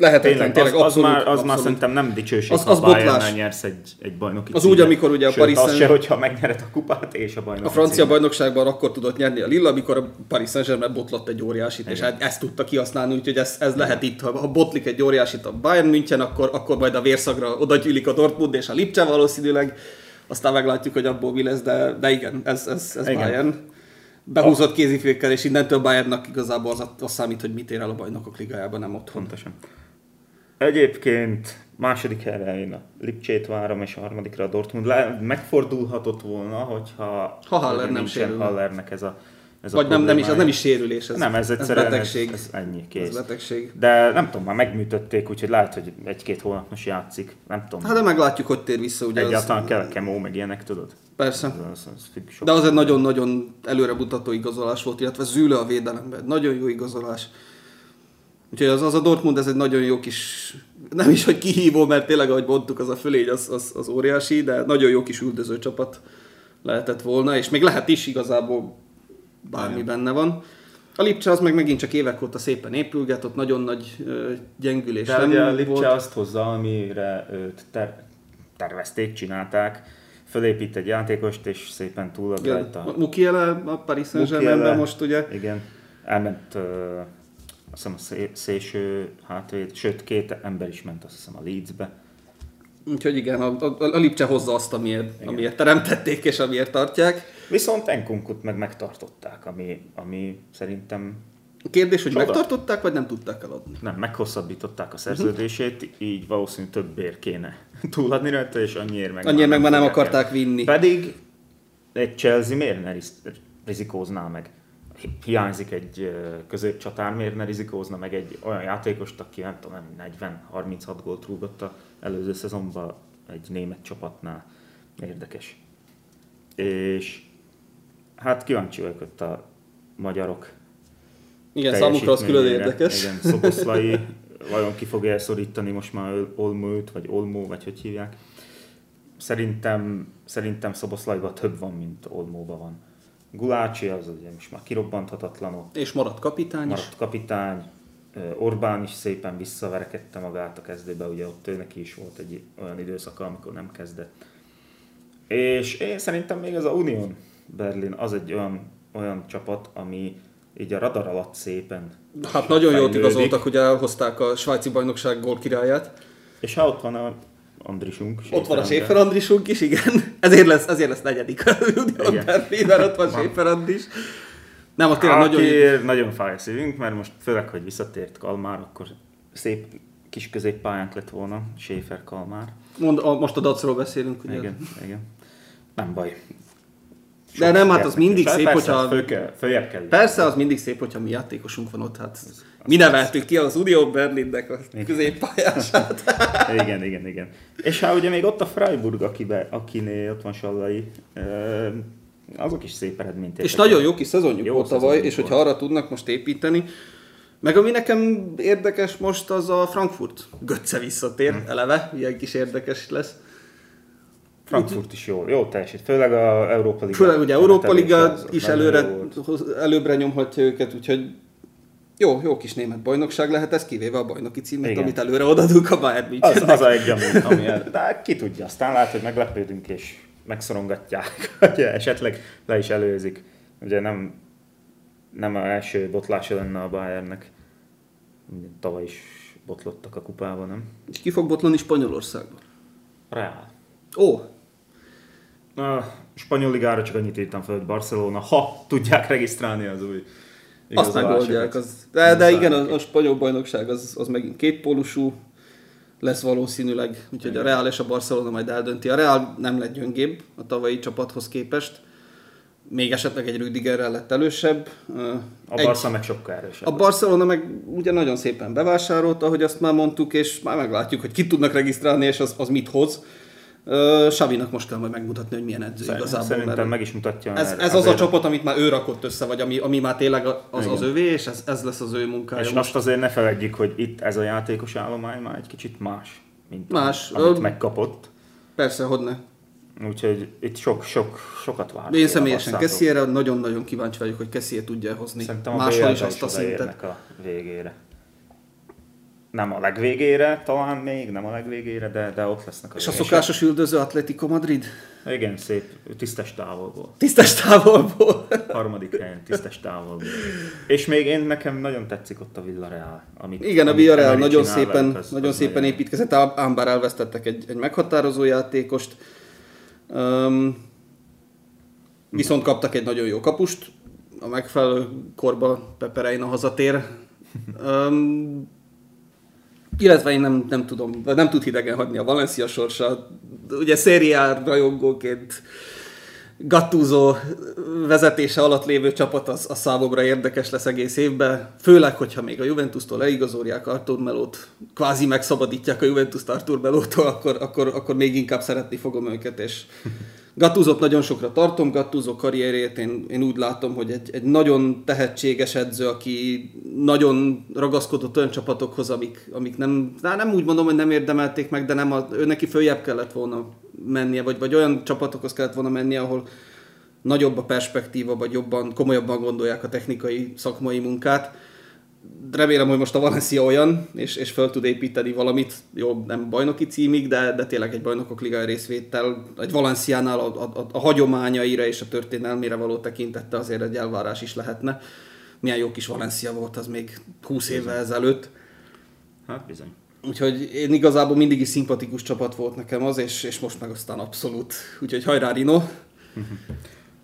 lehetetlen, tényleg az már szerintem nem dicsőség, az ha Bayernnel nyersz egy bajnoki címet. Az úgy, amikor ugye a Paris Saint... az se, hogyha megnyered a kupát és a bajnoki címet. A francia bajnokságban akkor tudott nyerni a Lilla, amikor a Paris Saint-Germain botlott egy óriásit, igen. És ezt tudta kihasználni, úgyhogy ez lehet itt. Ha botlik egy óriásit a Bayern München, akkor majd a vérszagra oda gyűlik a Dortmund és a Lipcse valószínűleg. Aztán meglátjuk, hogy abból mi lesz, de igen, ez igen. Bayern. Behúzott kézifékkel, és innentől Bayernnak igazából az számít, hogy mit ér el a Bajnokok Ligájában, nem otthon. Pontosan. Egyébként második helyre én a Lipcsét várom, és a harmadikra a Dortmund. Megfordulhatott volna, hogyha... ha Haller nem sérül. Hallernek ez a vagy nem is, az nem is sérülés, ez betegség. Ez ennyi, kész. Ez betegség. De nem tudom, már megműtötték, úgyhogy lehet, hogy egy-két hónap most játszik. Nem tudom. Hát de meglátjuk, hogy tér vissza. Ugye egyáltalán az... kell kemó, meg ilyenek, tudod? Persze. Az de az egy nagyon-nagyon előremutató igazolás volt, illetve zűlő a védelemben. Nagyon jó igazolás. Úgyhogy az a Dortmund, ez egy nagyon jó kis, nem is, hogy kihívó, mert tényleg, ahogy mondtuk, az a fölény, az óriási, de nagyon jó kis üldöző csapat lehetett volna, és még lehet is igazából bármi benne van. A Lipcse az meg megint csak évek óta szépen épülget, ott nagyon nagy gyengülés de nem volt. A Lipcse azt hozza, amire őt tervezték, csinálták, fölépít egy játékost, és szépen túlad rajta. Mukiele a Paris Saint-Germainben most ugye. Igen, elment... azt hiszem a szélső hátvéd, sőt két ember is ment, azt hiszem a Leedsbe. Úgyhogy igen, a Lipcse hozza azt, amiért teremtették és amiért tartják. Viszont Enkunkut meg megtartották, ami szerintem... Kérdés, hogy megtartották, vagy nem tudták eladni? Nem, meghosszabbították a szerződését, így valószínűleg többért kéne túladni rajta, és annyiért meg... annyiért meg már nem akarták vinni. Pedig egy Chelsea miért ne rizikózná meg? Hiányzik egy középcsatár, miért ne rizikózna meg egy olyan játékost, aki nem tudom, 40-36 gólt rúgott az előző szezonban egy német csapatnál. Érdekes. És hát kíváncsi vagyok ott a magyarok. Igen, számukra az külön érdekes. Igen, Szoboszlai vajon ki fog elszorítani most már Olmót, vagy Olmó, vagy hogy hívják. Szerintem Szoboszlaiban több van, mint Olmóban van. Gulácsi az ugye most már kirobbanthatatlan ott. És maradt kapitány is. Orbán is szépen visszaverekedte magát a kezdőbe, ugye ott ő neki is volt egy olyan időszaka, amikor nem kezdett. És én szerintem még az a Union Berlin az egy olyan csapat, ami így a radar alatt szépen. Hát nagyon jót igazoltak, hogy elhozták a svájci bajnokság gólkirályát. És ha ott van a Andrisunk. Ott van a Schäfer Andrisunk is, igen. Ezért lesz negyedik a Union, ott van Schäfer Andris. Nem, ott tényleg nagyon fáj a szívünk, mert most főleg, hogy visszatért Kalmár, akkor szép kis középpályánk lett volna, Schäfer Kalmár. Most a dacról beszélünk, ugye? Igen. Nem baj. De nem, hát az mindig szép, hogyha... Följebb kell. Persze, az mindig szép, hogyha mi játékosunk van ott, hát... Mi neveltük ki az Unió Berlinnek a középpályását. Igen. És hát ugye még ott a Freiburg, akinél ott van Szoboszlai, azok is szép eredményt. És nagyon jó kis szezonjuk volt tavaly, és hogyha arra tudnak most építeni. Meg ami nekem érdekes most, az a Frankfurt. Götze visszatér, eleve, ilyen kis érdekes lesz. Frankfurt is jó teljesít, főleg a Európa Liga. Főleg ugye Európa Liga is előbbre nyomhatja őket, úgyhogy jó kis német bajnokság lehet ez, kivéve a bajnoki címet, igen, amit előre odadunk a Bayern Münchennek. Az a egy, ami de ki tudja, aztán lát, hogy meglepődünk és megszorongatják, hogy esetleg le is előzik. Ugye nem a első botlása lenne a Bayernnek. Tavaly is botlottak a kupában, nem? És ki fog botlani Spanyolországban? Reál. Ó! A spanyol ligára csak annyit írtam fel, hogy Barcelona, ha tudják regisztrálni az új igazolásokat. De igen, a spanyol bajnokság az megint kétpólusú lesz valószínűleg, úgyhogy a Real és a Barcelona majd eldönti. A Real nem lett gyöngébb a tavalyi csapathoz képest, még esetleg egy Rüdigerrel lett elősebb. A Barca meg sokkal erősebb. A Barcelona meg ugye nagyon szépen bevásárolta, ahogy azt már mondtuk, és már meglátjuk, hogy kit tudnak regisztrálni, és az mit hoz. Xavinak most kell majd megmutatni, hogy milyen edző igazából. Szerintem meg is mutatja. Ez az a csapat, amit már ő rakott össze, vagy ami már tényleg az övé, és ez lesz az ő munkája. És most azért ne feledjük, hogy itt ez a játékos állomány már egy kicsit más, mint más, amit megkapott. Persze, hogyne. Úgyhogy itt sokat várunk. Én személyesen Kessiére nagyon-nagyon kíváncsi vagyok, hogy Kessié tudja hozni. Szerintem máshol is azt a szintet. A végére. Nem a legvégére, talán még nem a legvégére, de ott lesznek a végések. És a szokásos üldöző Atletico Madrid? Igen, szép, tisztes távolból. Harmadik helyen, tisztes távolból. És még nekem nagyon tetszik ott a Villarreal. Igen, a Villarreal nagyon szépen építkezett, ám bár elvesztettek egy meghatározó játékost. Viszont kaptak egy nagyon jó kapust, a megfelelő korba Pepe Reina hazatér. Illetve én nem tudom, nem tud hidegen hagyni a Valencia sorsa. Ugye Serie A rajongóként Gattuso vezetése alatt lévő csapat a számomra érdekes lesz egész évben. Főleg, hogyha még a Juventustól leigazolják Artur Melót, kvázi megszabadítják a Juventust Artur Melótól, akkor még inkább szeretni fogom őket. És Gattusót nagyon sokra tartom, Gattuso karrierjét én úgy látom, hogy egy nagyon tehetséges edző, aki nagyon ragaszkodott olyan csapatokhoz, amik nem úgy mondom, hogy nem érdemelték meg, de nem ő neki följebb kellett volna mennie, vagy olyan csapatokhoz kellett volna mennie, ahol nagyobb a perspektíva, vagy komolyabban gondolják a technikai, szakmai munkát. Remélem, hogy most a Valencia olyan, és föl tud építeni valamit, jó, nem bajnoki címig, de tényleg egy bajnokok ligai részvétel, egy Valenciánál a hagyományaira és a történelmére való tekintette azért egy elvárás is lehetne. Milyen jó kis Valencia volt az még 20 évvel ezelőtt. Hát bizony. Úgyhogy én igazából mindig is szimpatikus csapat volt nekem az, és most meg aztán abszolút. Úgyhogy hajrá, Rino!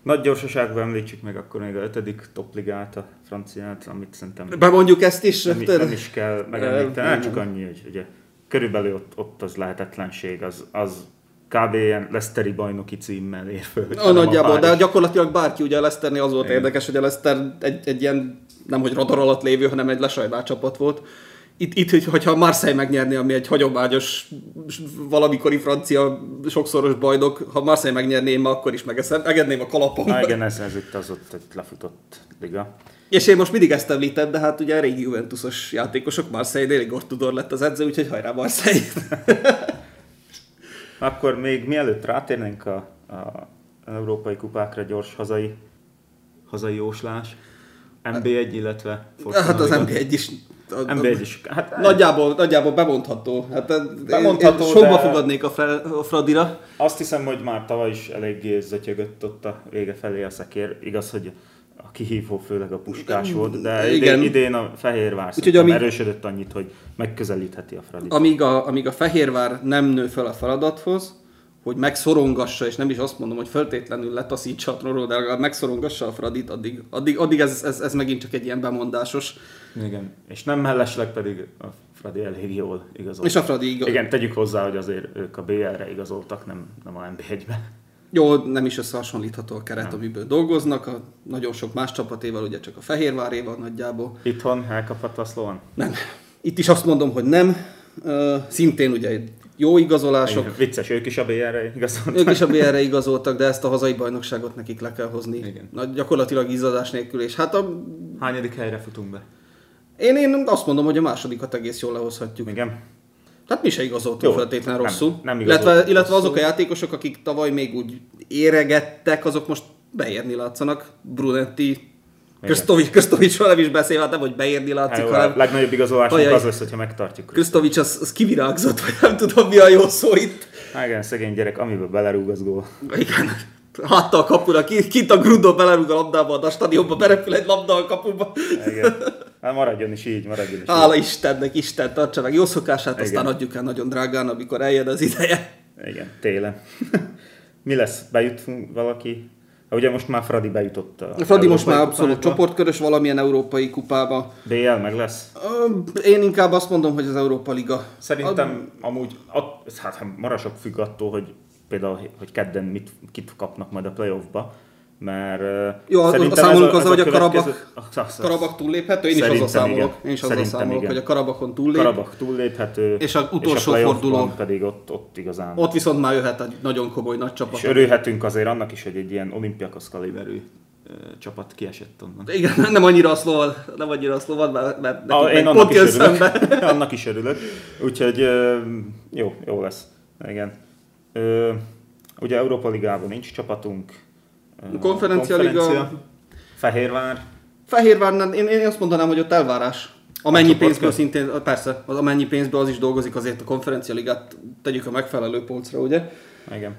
Nagy gyorsaságban említsük meg akkor még a 5. topligát, a franciát, amit szerintem... Bemondjuk ezt is? Nem is kell megemlíteni, csak annyi, hogy ugye, körülbelül ott az lehetetlenség, az kb. Ilyen Leicesteri bajnoki címmel ér föl. Nagyjából, de gyakorlatilag bárki, ugye a Leicesternél az volt érdekes, hogy a Leicester egy ilyen, nemhogy radar alatt lévő, hanem egy lesajvált csapat volt. Itt, hogyha Marseille megnyerni, ami egy hagyományos, valamikori francia sokszoros bajnok, ha Marseille megnyerné, én már akkor is megedném a kalapom. Igen, ez itt az ott lefutott liga. És én most mindig ezt említem, de hát ugye a régi Juventusos játékosok Marseille-nél, Igor Tudor lett az edző, úgyhogy hajrá Marseille! Akkor még mielőtt rátérnénk a európai kupákra, gyors hazai jóslás, NB1, illetve Fortuna. Hát az NB1 is... Hát nagyjából bemondható. Én sokba fogadnék a Fradira. Azt hiszem, hogy már tavaly is eléggé zötyögött ott a vége felé a szekér. Igaz, hogy a kihívó főleg a Puskás volt, de idén a Fehérvár szerintem erősödött annyit, hogy megközelítheti a Fradit. Amíg a Fehérvár nem nő fel a feladathoz, hogy megszorongassa, és nem is azt mondom, hogy feltétlenül letaszítsa a tróról, de legalább megszorongassa a Fradit, addig ez megint csak egy ilyen bemondásos. Igen, és nem mellesleg pedig a Fradi elég jól igazolt. És a Fradi igaz. Igen, tegyük hozzá, hogy azért ők a BL-re igazoltak, nem a NB1-be. Jó, nem is összehasonlítható a keret, amiből dolgoznak. A nagyon sok más csapatéval, ugye csak a Fehérváréval nagyjából. Itthon elkaphatta a Szlován? Nem. Itt is azt mondom, hogy nem. Szintén ugye jó igazolások. Igen, vicces, ők is a BL-re igazoltak. Ők is a BL-re igazoltak, de ezt a hazai bajnokságot nekik le kell hozni. Igen. Na, gyakorlatilag izzadás nélkül. És hát hányadik helyre futunk be? Én azt mondom, hogy a másodikat egész jól lehozhatjuk. Igen. Tehát mi se igazoltó feltétlenül rosszul. Nem igazolt, illetve azok a játékosok, akik tavaly még úgy éregettek, azok most beérni látszanak. Brunetti, Krstovicsról nem is beszéltem, hogy beérni látszik. Jó, hanem... A legnagyobb igazolásunk az lesz, hogyha megtartjuk. Krstovics az kivirágzott, vagy nem tudom mi a jó szó itt. Igen, szegény gyerek, amiből belerúg az gól. Igen, háttal kapura, kint a grundon belerúg a labdába, a stadionba berepül egy labda a kapuba. Igen. Maradjon is így, maradjon is. Hála Istennek, Isten tartsa meg jó szokását, igen. Aztán adjuk el nagyon drágán, amikor eljön az ideje. Igen, télen. Mi lesz? Bejutunk valaki? Ugye most már Fradi bejutott. A Fradi most már abszolút csoportkörös valamilyen európai kupába. BL meg lesz? Én inkább azt mondom, hogy az Európa Liga. Szerintem amúgy, marasok függ attól, hogy például hogy kedden kit kapnak majd a playoffba. Mert jó, számolunk azzal, hogy a Karabak túlléphető, én is azzal számolok, hogy a Karabakon túllép. Karabak túlléphető, és az utolsó forduló pedig ott igazán. Ott viszont már jöhet egy nagyon komoly nagy csapat. És örülhetünk azért annak is, hogy egy ilyen Olympiakos kaliberű csapat kiesett onnan. Igen, nem annyira a Szlovan, mert nekik pont jön szembe. Annak is örülök, úgyhogy jó lesz. Igen. Ugye Európa Ligában nincs csapatunk. Konferencialiga. Fehérvár, én azt mondanám, hogy ott elvárás. Amennyi pénzből szintén, persze, amennyi pénzből az is dolgozik, azért a konferencialigát tegyük a megfelelő polcra, ugye? Igen.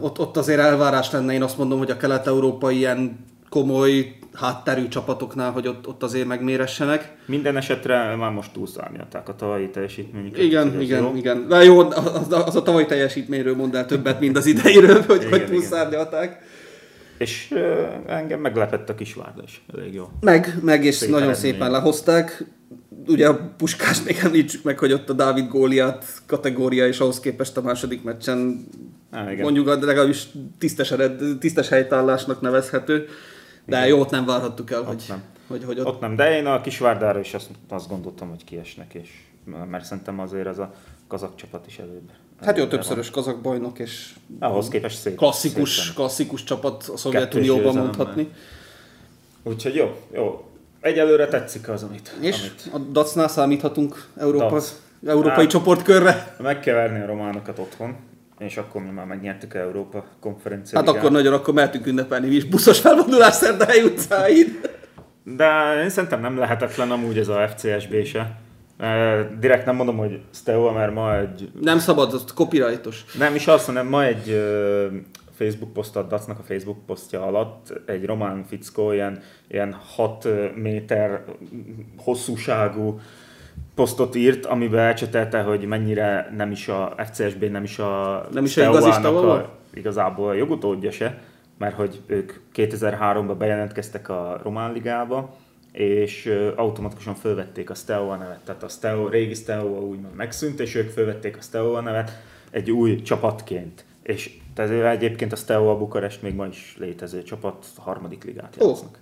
Ott azért elvárás lenne, én azt mondom, hogy a kelet-európai ilyen komoly hátterű csapatoknál, hogy ott azért megméressenek. Minden esetre már most túlszárnyalták a tavalyi teljesítményüket. Igen. De jó, az a tavalyi teljesítményről mond el többet, mint az ideiről, hogy túlszárnyalták. És engem meglepett a Kisvárda is, elég jó. Meg és szépen nagyon eredmény. Szépen lehozták. Ugye a Puskás még említsük meg, hogy ott a Dávid Góliát kategória, és ahhoz képest a második meccsen mondjuk legalábbis tisztes helytállásnak nevezhető. De igen. Jó, ott nem várhattuk el, ott nem, de én a Kisvárdára is azt gondoltam, hogy kiesnek, mert szerintem azért az a kazak csapat is előbb. Hát jó, többszörös kazak bajnok, és ahhoz képest szép. Klasszikus csapat a Szovjetunióban mondhatni. Úgyhogy jó. Egyelőre tetszik az, amit... És a Dacnál számíthatunk európai csoportkörre. Meg kell verni a románokat otthon, és akkor mi már megnyertük a Európa konferenciát. Hát akkor mehetünk ünnepelni, mi is buszos felvonulás Szerdály utcáin. De én szerintem nem lehetetlen amúgy ez a FCSB se. Direkt nem mondom, hogy Steaua, mert ma egy... Nem szabad, az copyrightos. Nem is azt, hanem ma egy Facebook posztot, Dacnak a Facebook posztja alatt egy román fickó ilyen 6 méter hosszúságú posztot írt, amiben elcsötelte, hogy mennyire nem is a FCSB, nem is a Steauának igazából a jogutódja se, mert hogy ők 2003-ban bejelentkeztek a Román Ligába, és automatikusan fölvették a Steaua nevet, tehát a régi Steaua úgymond megszűnt, és ők fölvették a Steaua nevet egy új csapatként. És egyébként a Steaua Bukarest még ma is létező csapat, a harmadik ligát játsznak.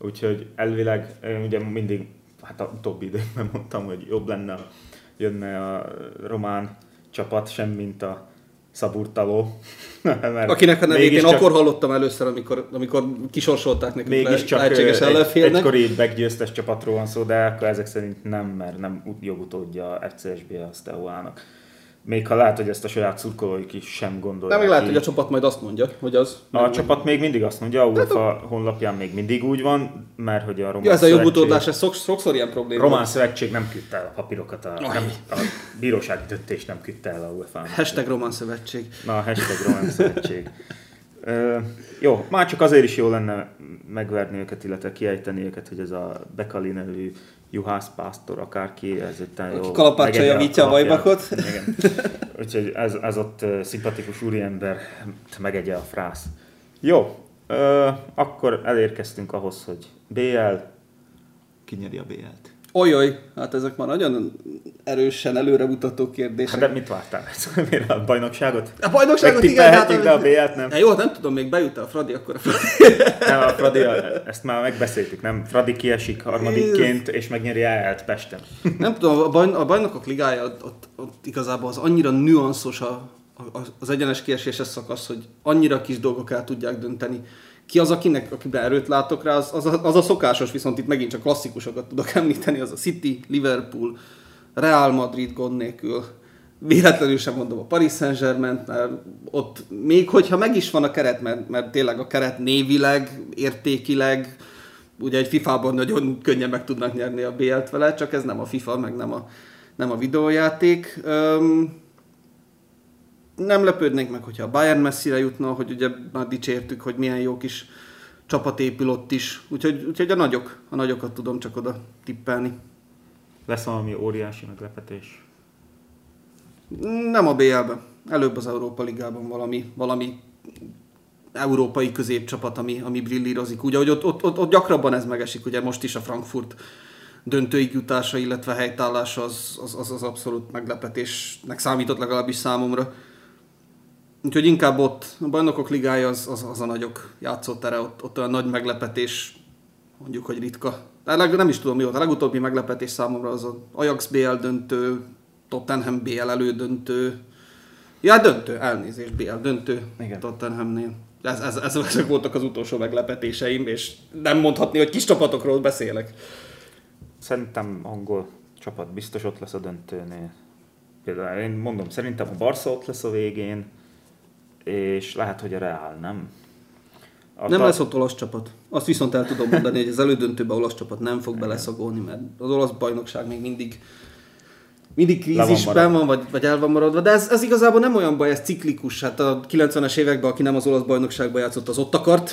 Úgyhogy elvileg, ugye mindig, hát a utóbbi időben mondtam, hogy jobb lenne, jönne a román csapat, sem mint a Szaburtaló. Akinek hát nevét én akkor hallottam először, amikor kisorsolták nekünk lehetséges ellenfélnek. Egykori meggyőztes csapatról van szó, de akkor ezek szerint nem, mert nem jogutódja a FCSB a Steauának. Még ha lehet, hogy ezt a saját szurkolóik is sem gondolják. De még lehet, hogy a csapat majd azt mondja, hogy az... A csapat még mindig azt mondja, a UEFA honlapján még mindig úgy van, mert hogy a román szövetség... Ez a jogutódlás, ez sokszor ilyen probléma. A román szövetség nem küldte el a papírokat, a bírósági döntés nem küldte el a UEFA-nak. #román szövetség. Na, #román szövetség. Jó, már csak azért is jó lenne megverni őket, illetve kiejteni őket, hogy ez a Bekali nevű juhászpásztor akárki, ez itt jó. Aki kalapáccsal javítja a vajbakot. Igen. Úgyhogy ez ott szimpatikus úriember megegye a frász. Jó, akkor elérkeztünk ahhoz, hogy BL. Kinyeri a BL-t. Ojjoj, hát ezek már nagyon erősen előremutató kérdések. Hát de mit vártál? Miért a bajnokságot? A bajnokságot igen, hát de a BL-t nem. Jó, nem tudom, még bejut a Fradi, akkor a Fradi. Nem, a Fradi, ezt már megbeszéltük, nem? Fradi kiesik harmadikként, és megnyeri EL-t Pesten. Nem tudom, a bajnokok ligája ott igazából az annyira nüanszos az egyenes kieséses szakasz, hogy annyira kis dolgok el tudják dönteni. Ki az, akiben erőt látok rá, az a szokásos, viszont itt megint csak klasszikusokat tudok említeni, az a City, Liverpool, Real Madrid gond nélkül. Véletlenül sem mondom a Paris Saint-Germain, mert ott még hogyha meg is van a keret, mert tényleg a keret névileg, értékileg, ugye egy FIFA-ban nagyon könnyen meg tudnak nyerni a BL-t vele, csak ez nem a FIFA, meg nem a videójáték. Nem lepődnék meg, hogyha a Bayern messzire jutna, hogy ugye már dicsértük, hogy milyen jó kis csapat épül ott is. Úgyhogy a nagyokat tudom csak oda tippelni. Lesz valami óriási meglepetés? Nem a BL-ben. Előbb az Európa Ligában valami európai középcsapat, ami brillírozik. Ugye, hogy ott gyakrabban ez megesik, ugye most is a Frankfurt döntőig jutása, illetve helytállása az abszolút meglepetésnek számított legalábbis számomra. Úgyhogy inkább ott a bajnokok ligája az a nagyok játszótere, ott olyan nagy meglepetés, mondjuk, hogy ritka. Nem is tudom mi volt, a legutóbbi meglepetés számomra az Ajax BL döntő, Tottenham BL elődöntő, BL döntő igen. Tottenhamnél. Ezek voltak az utolsó meglepetéseim, és nem mondhatni, hogy kis csapatokról beszélek. Szerintem angol csapat biztos ott lesz a döntőnél. Például én mondom, szerintem a Barca ott lesz a végén, és lehet, hogy a Real nem. Nem lesz ott olasz csapat. Azt viszont el tudom mondani, hogy az elődöntőben olasz csapat nem fog beleszagolni, mert az olasz bajnokság még mindig krízisben van, vagy el van maradva. De ez igazából nem olyan baj, ez ciklikus. Hát a 90-es években, aki nem az olasz bajnokságban játszott, az ott akart.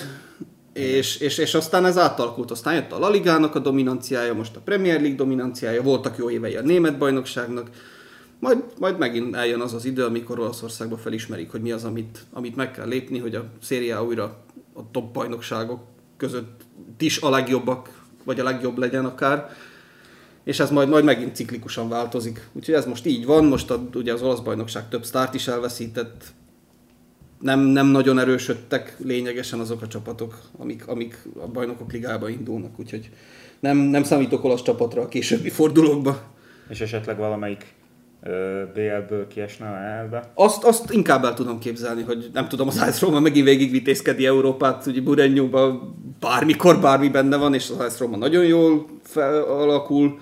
És aztán ez átalakult. Aztán jött a La Ligának a dominanciája, most a Premier League dominanciája, voltak jó évei a német bajnokságnak. Majd megint eljön az az idő, amikor Olaszországban felismerik, hogy mi az, amit meg kell lépni, hogy a Serie A újra a top bajnokságok között is a legjobbak, vagy a legjobb legyen akár. És ez majd megint ciklikusan változik. Úgyhogy ez most így van, most ugye az olasz bajnokság több sztárt is elveszített, nem nagyon erősödtek lényegesen azok a csapatok, amik a bajnokok ligába indulnak, úgyhogy nem számítok olasz csapatra a későbbi fordulókba. És esetleg valamelyik BL-ből kiesne a EL-be? Azt inkább el tudom képzelni, hogy nem tudom, az AS Róma megint végigvitézkedi Európát, ugye Mourinho-ban bármikor bármi benne van, és az AS Róma nagyon jól alakul,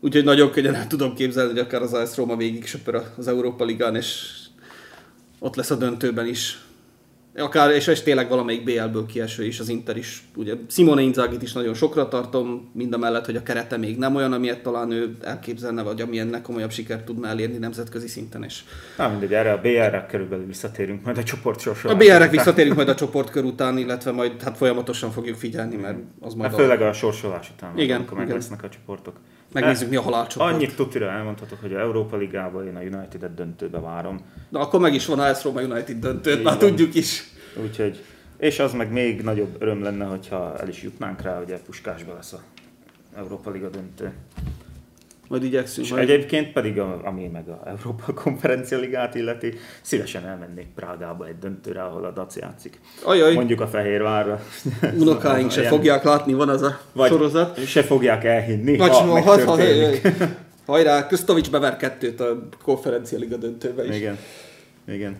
úgyhogy nagyon könnyen el tudom képzelni, hogy akár az AS Róma végig söpör az Európa Ligán, és ott lesz a döntőben is. Akár, és tényleg valamelyik BL-ből kieső is, az Inter is. Ugye Simone Inzaghi-t is nagyon sokra tartom, mind a mellett, hogy a kerete még nem olyan, amilyet talán ő elképzelne, vagy amilyennek komolyabb sikert tudna elérni nemzetközi szinten is. Na mindegy, erre a BL-re körülbelül visszatérünk majd a csoportkör után. A BL-re visszatérünk majd a csoportkör után, illetve majd hát folyamatosan fogjuk figyelni, mert az majd... Hát főleg a sorsolás után, igen, amikor meg lesznek a csoportok. Megnézzük, mi a halálcsoport. Annyit tutira elmondhatok, hogy a Európa Ligában én a United-et döntőbe várom. Na akkor meg is van AS Roma United döntőt, már tudjuk is. Úgyhogy, és az meg még nagyobb öröm lenne, hogyha el is jutnánk rá, ugye Puskásban lesz a Európa Liga döntő. Majd igyekszünk. És majd. Egyébként pedig, ami meg a Európa Konferencia Ligát illeti, szívesen elmennék Prágába egy döntőre, ahol a Dacia játszik. Ajaj. Mondjuk a Fehérvárra. Unokáink se fogják látni, van az a vagy sorozat. Se fogják elhinni, Hajrá, Krstovics bever 2-t a Konferencia Liga döntőbe is. Igen.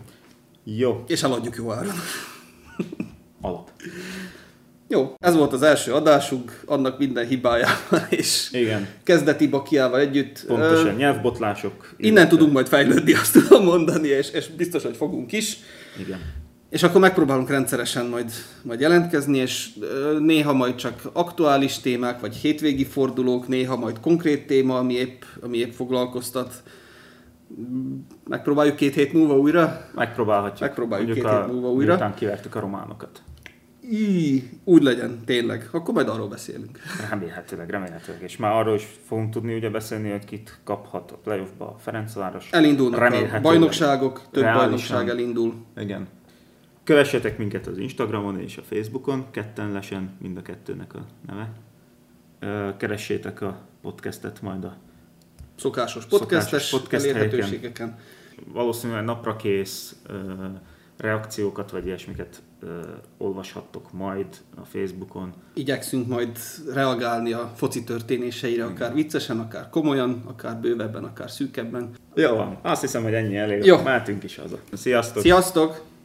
Jó. És eladjuk jó áron. Alap. Jó, ez volt az első adásunk, annak minden hibájával és igen. Kezdeti bakiával együtt. Pontosan, nyelvbotlások. Innen tudunk majd fejlődni, azt tudom mondani, és biztos, hogy fogunk is. Igen. És akkor megpróbálunk rendszeresen majd jelentkezni, és néha majd csak aktuális témák, vagy hétvégi fordulók, néha majd konkrét téma, ami épp foglalkoztat. Megpróbáljuk két hét múlva újra? Megpróbálhatjuk. Megpróbáljuk mondjuk két hét múlva újra. Miután kivertük a románokat. Úgy legyen, tényleg. Akkor majd arról beszélünk. Remélhetőleg. És már arról is fogunk tudni ugye beszélni, hogy kit kaphat a playoffba a Ferencváros. Elindulnak a bajnokságok, több bajnokság elindul. Igen. Kövessetek minket az Instagramon és a Facebookon, Kettenlesen, mind a kettőnek a neve. Keressétek a podcastet majd a szokásos podcastes elérhetőségeken. Valószínűleg napra kész reakciókat vagy ilyesmiket olvashattok majd a Facebookon. Igyekszünk majd reagálni a foci történéseire, akár viccesen, akár komolyan, akár bővebben, akár szűkebben. Jó van, azt hiszem, hogy ennyi elég. Jó. Mehetünk is haza. Sziasztok! Sziasztok!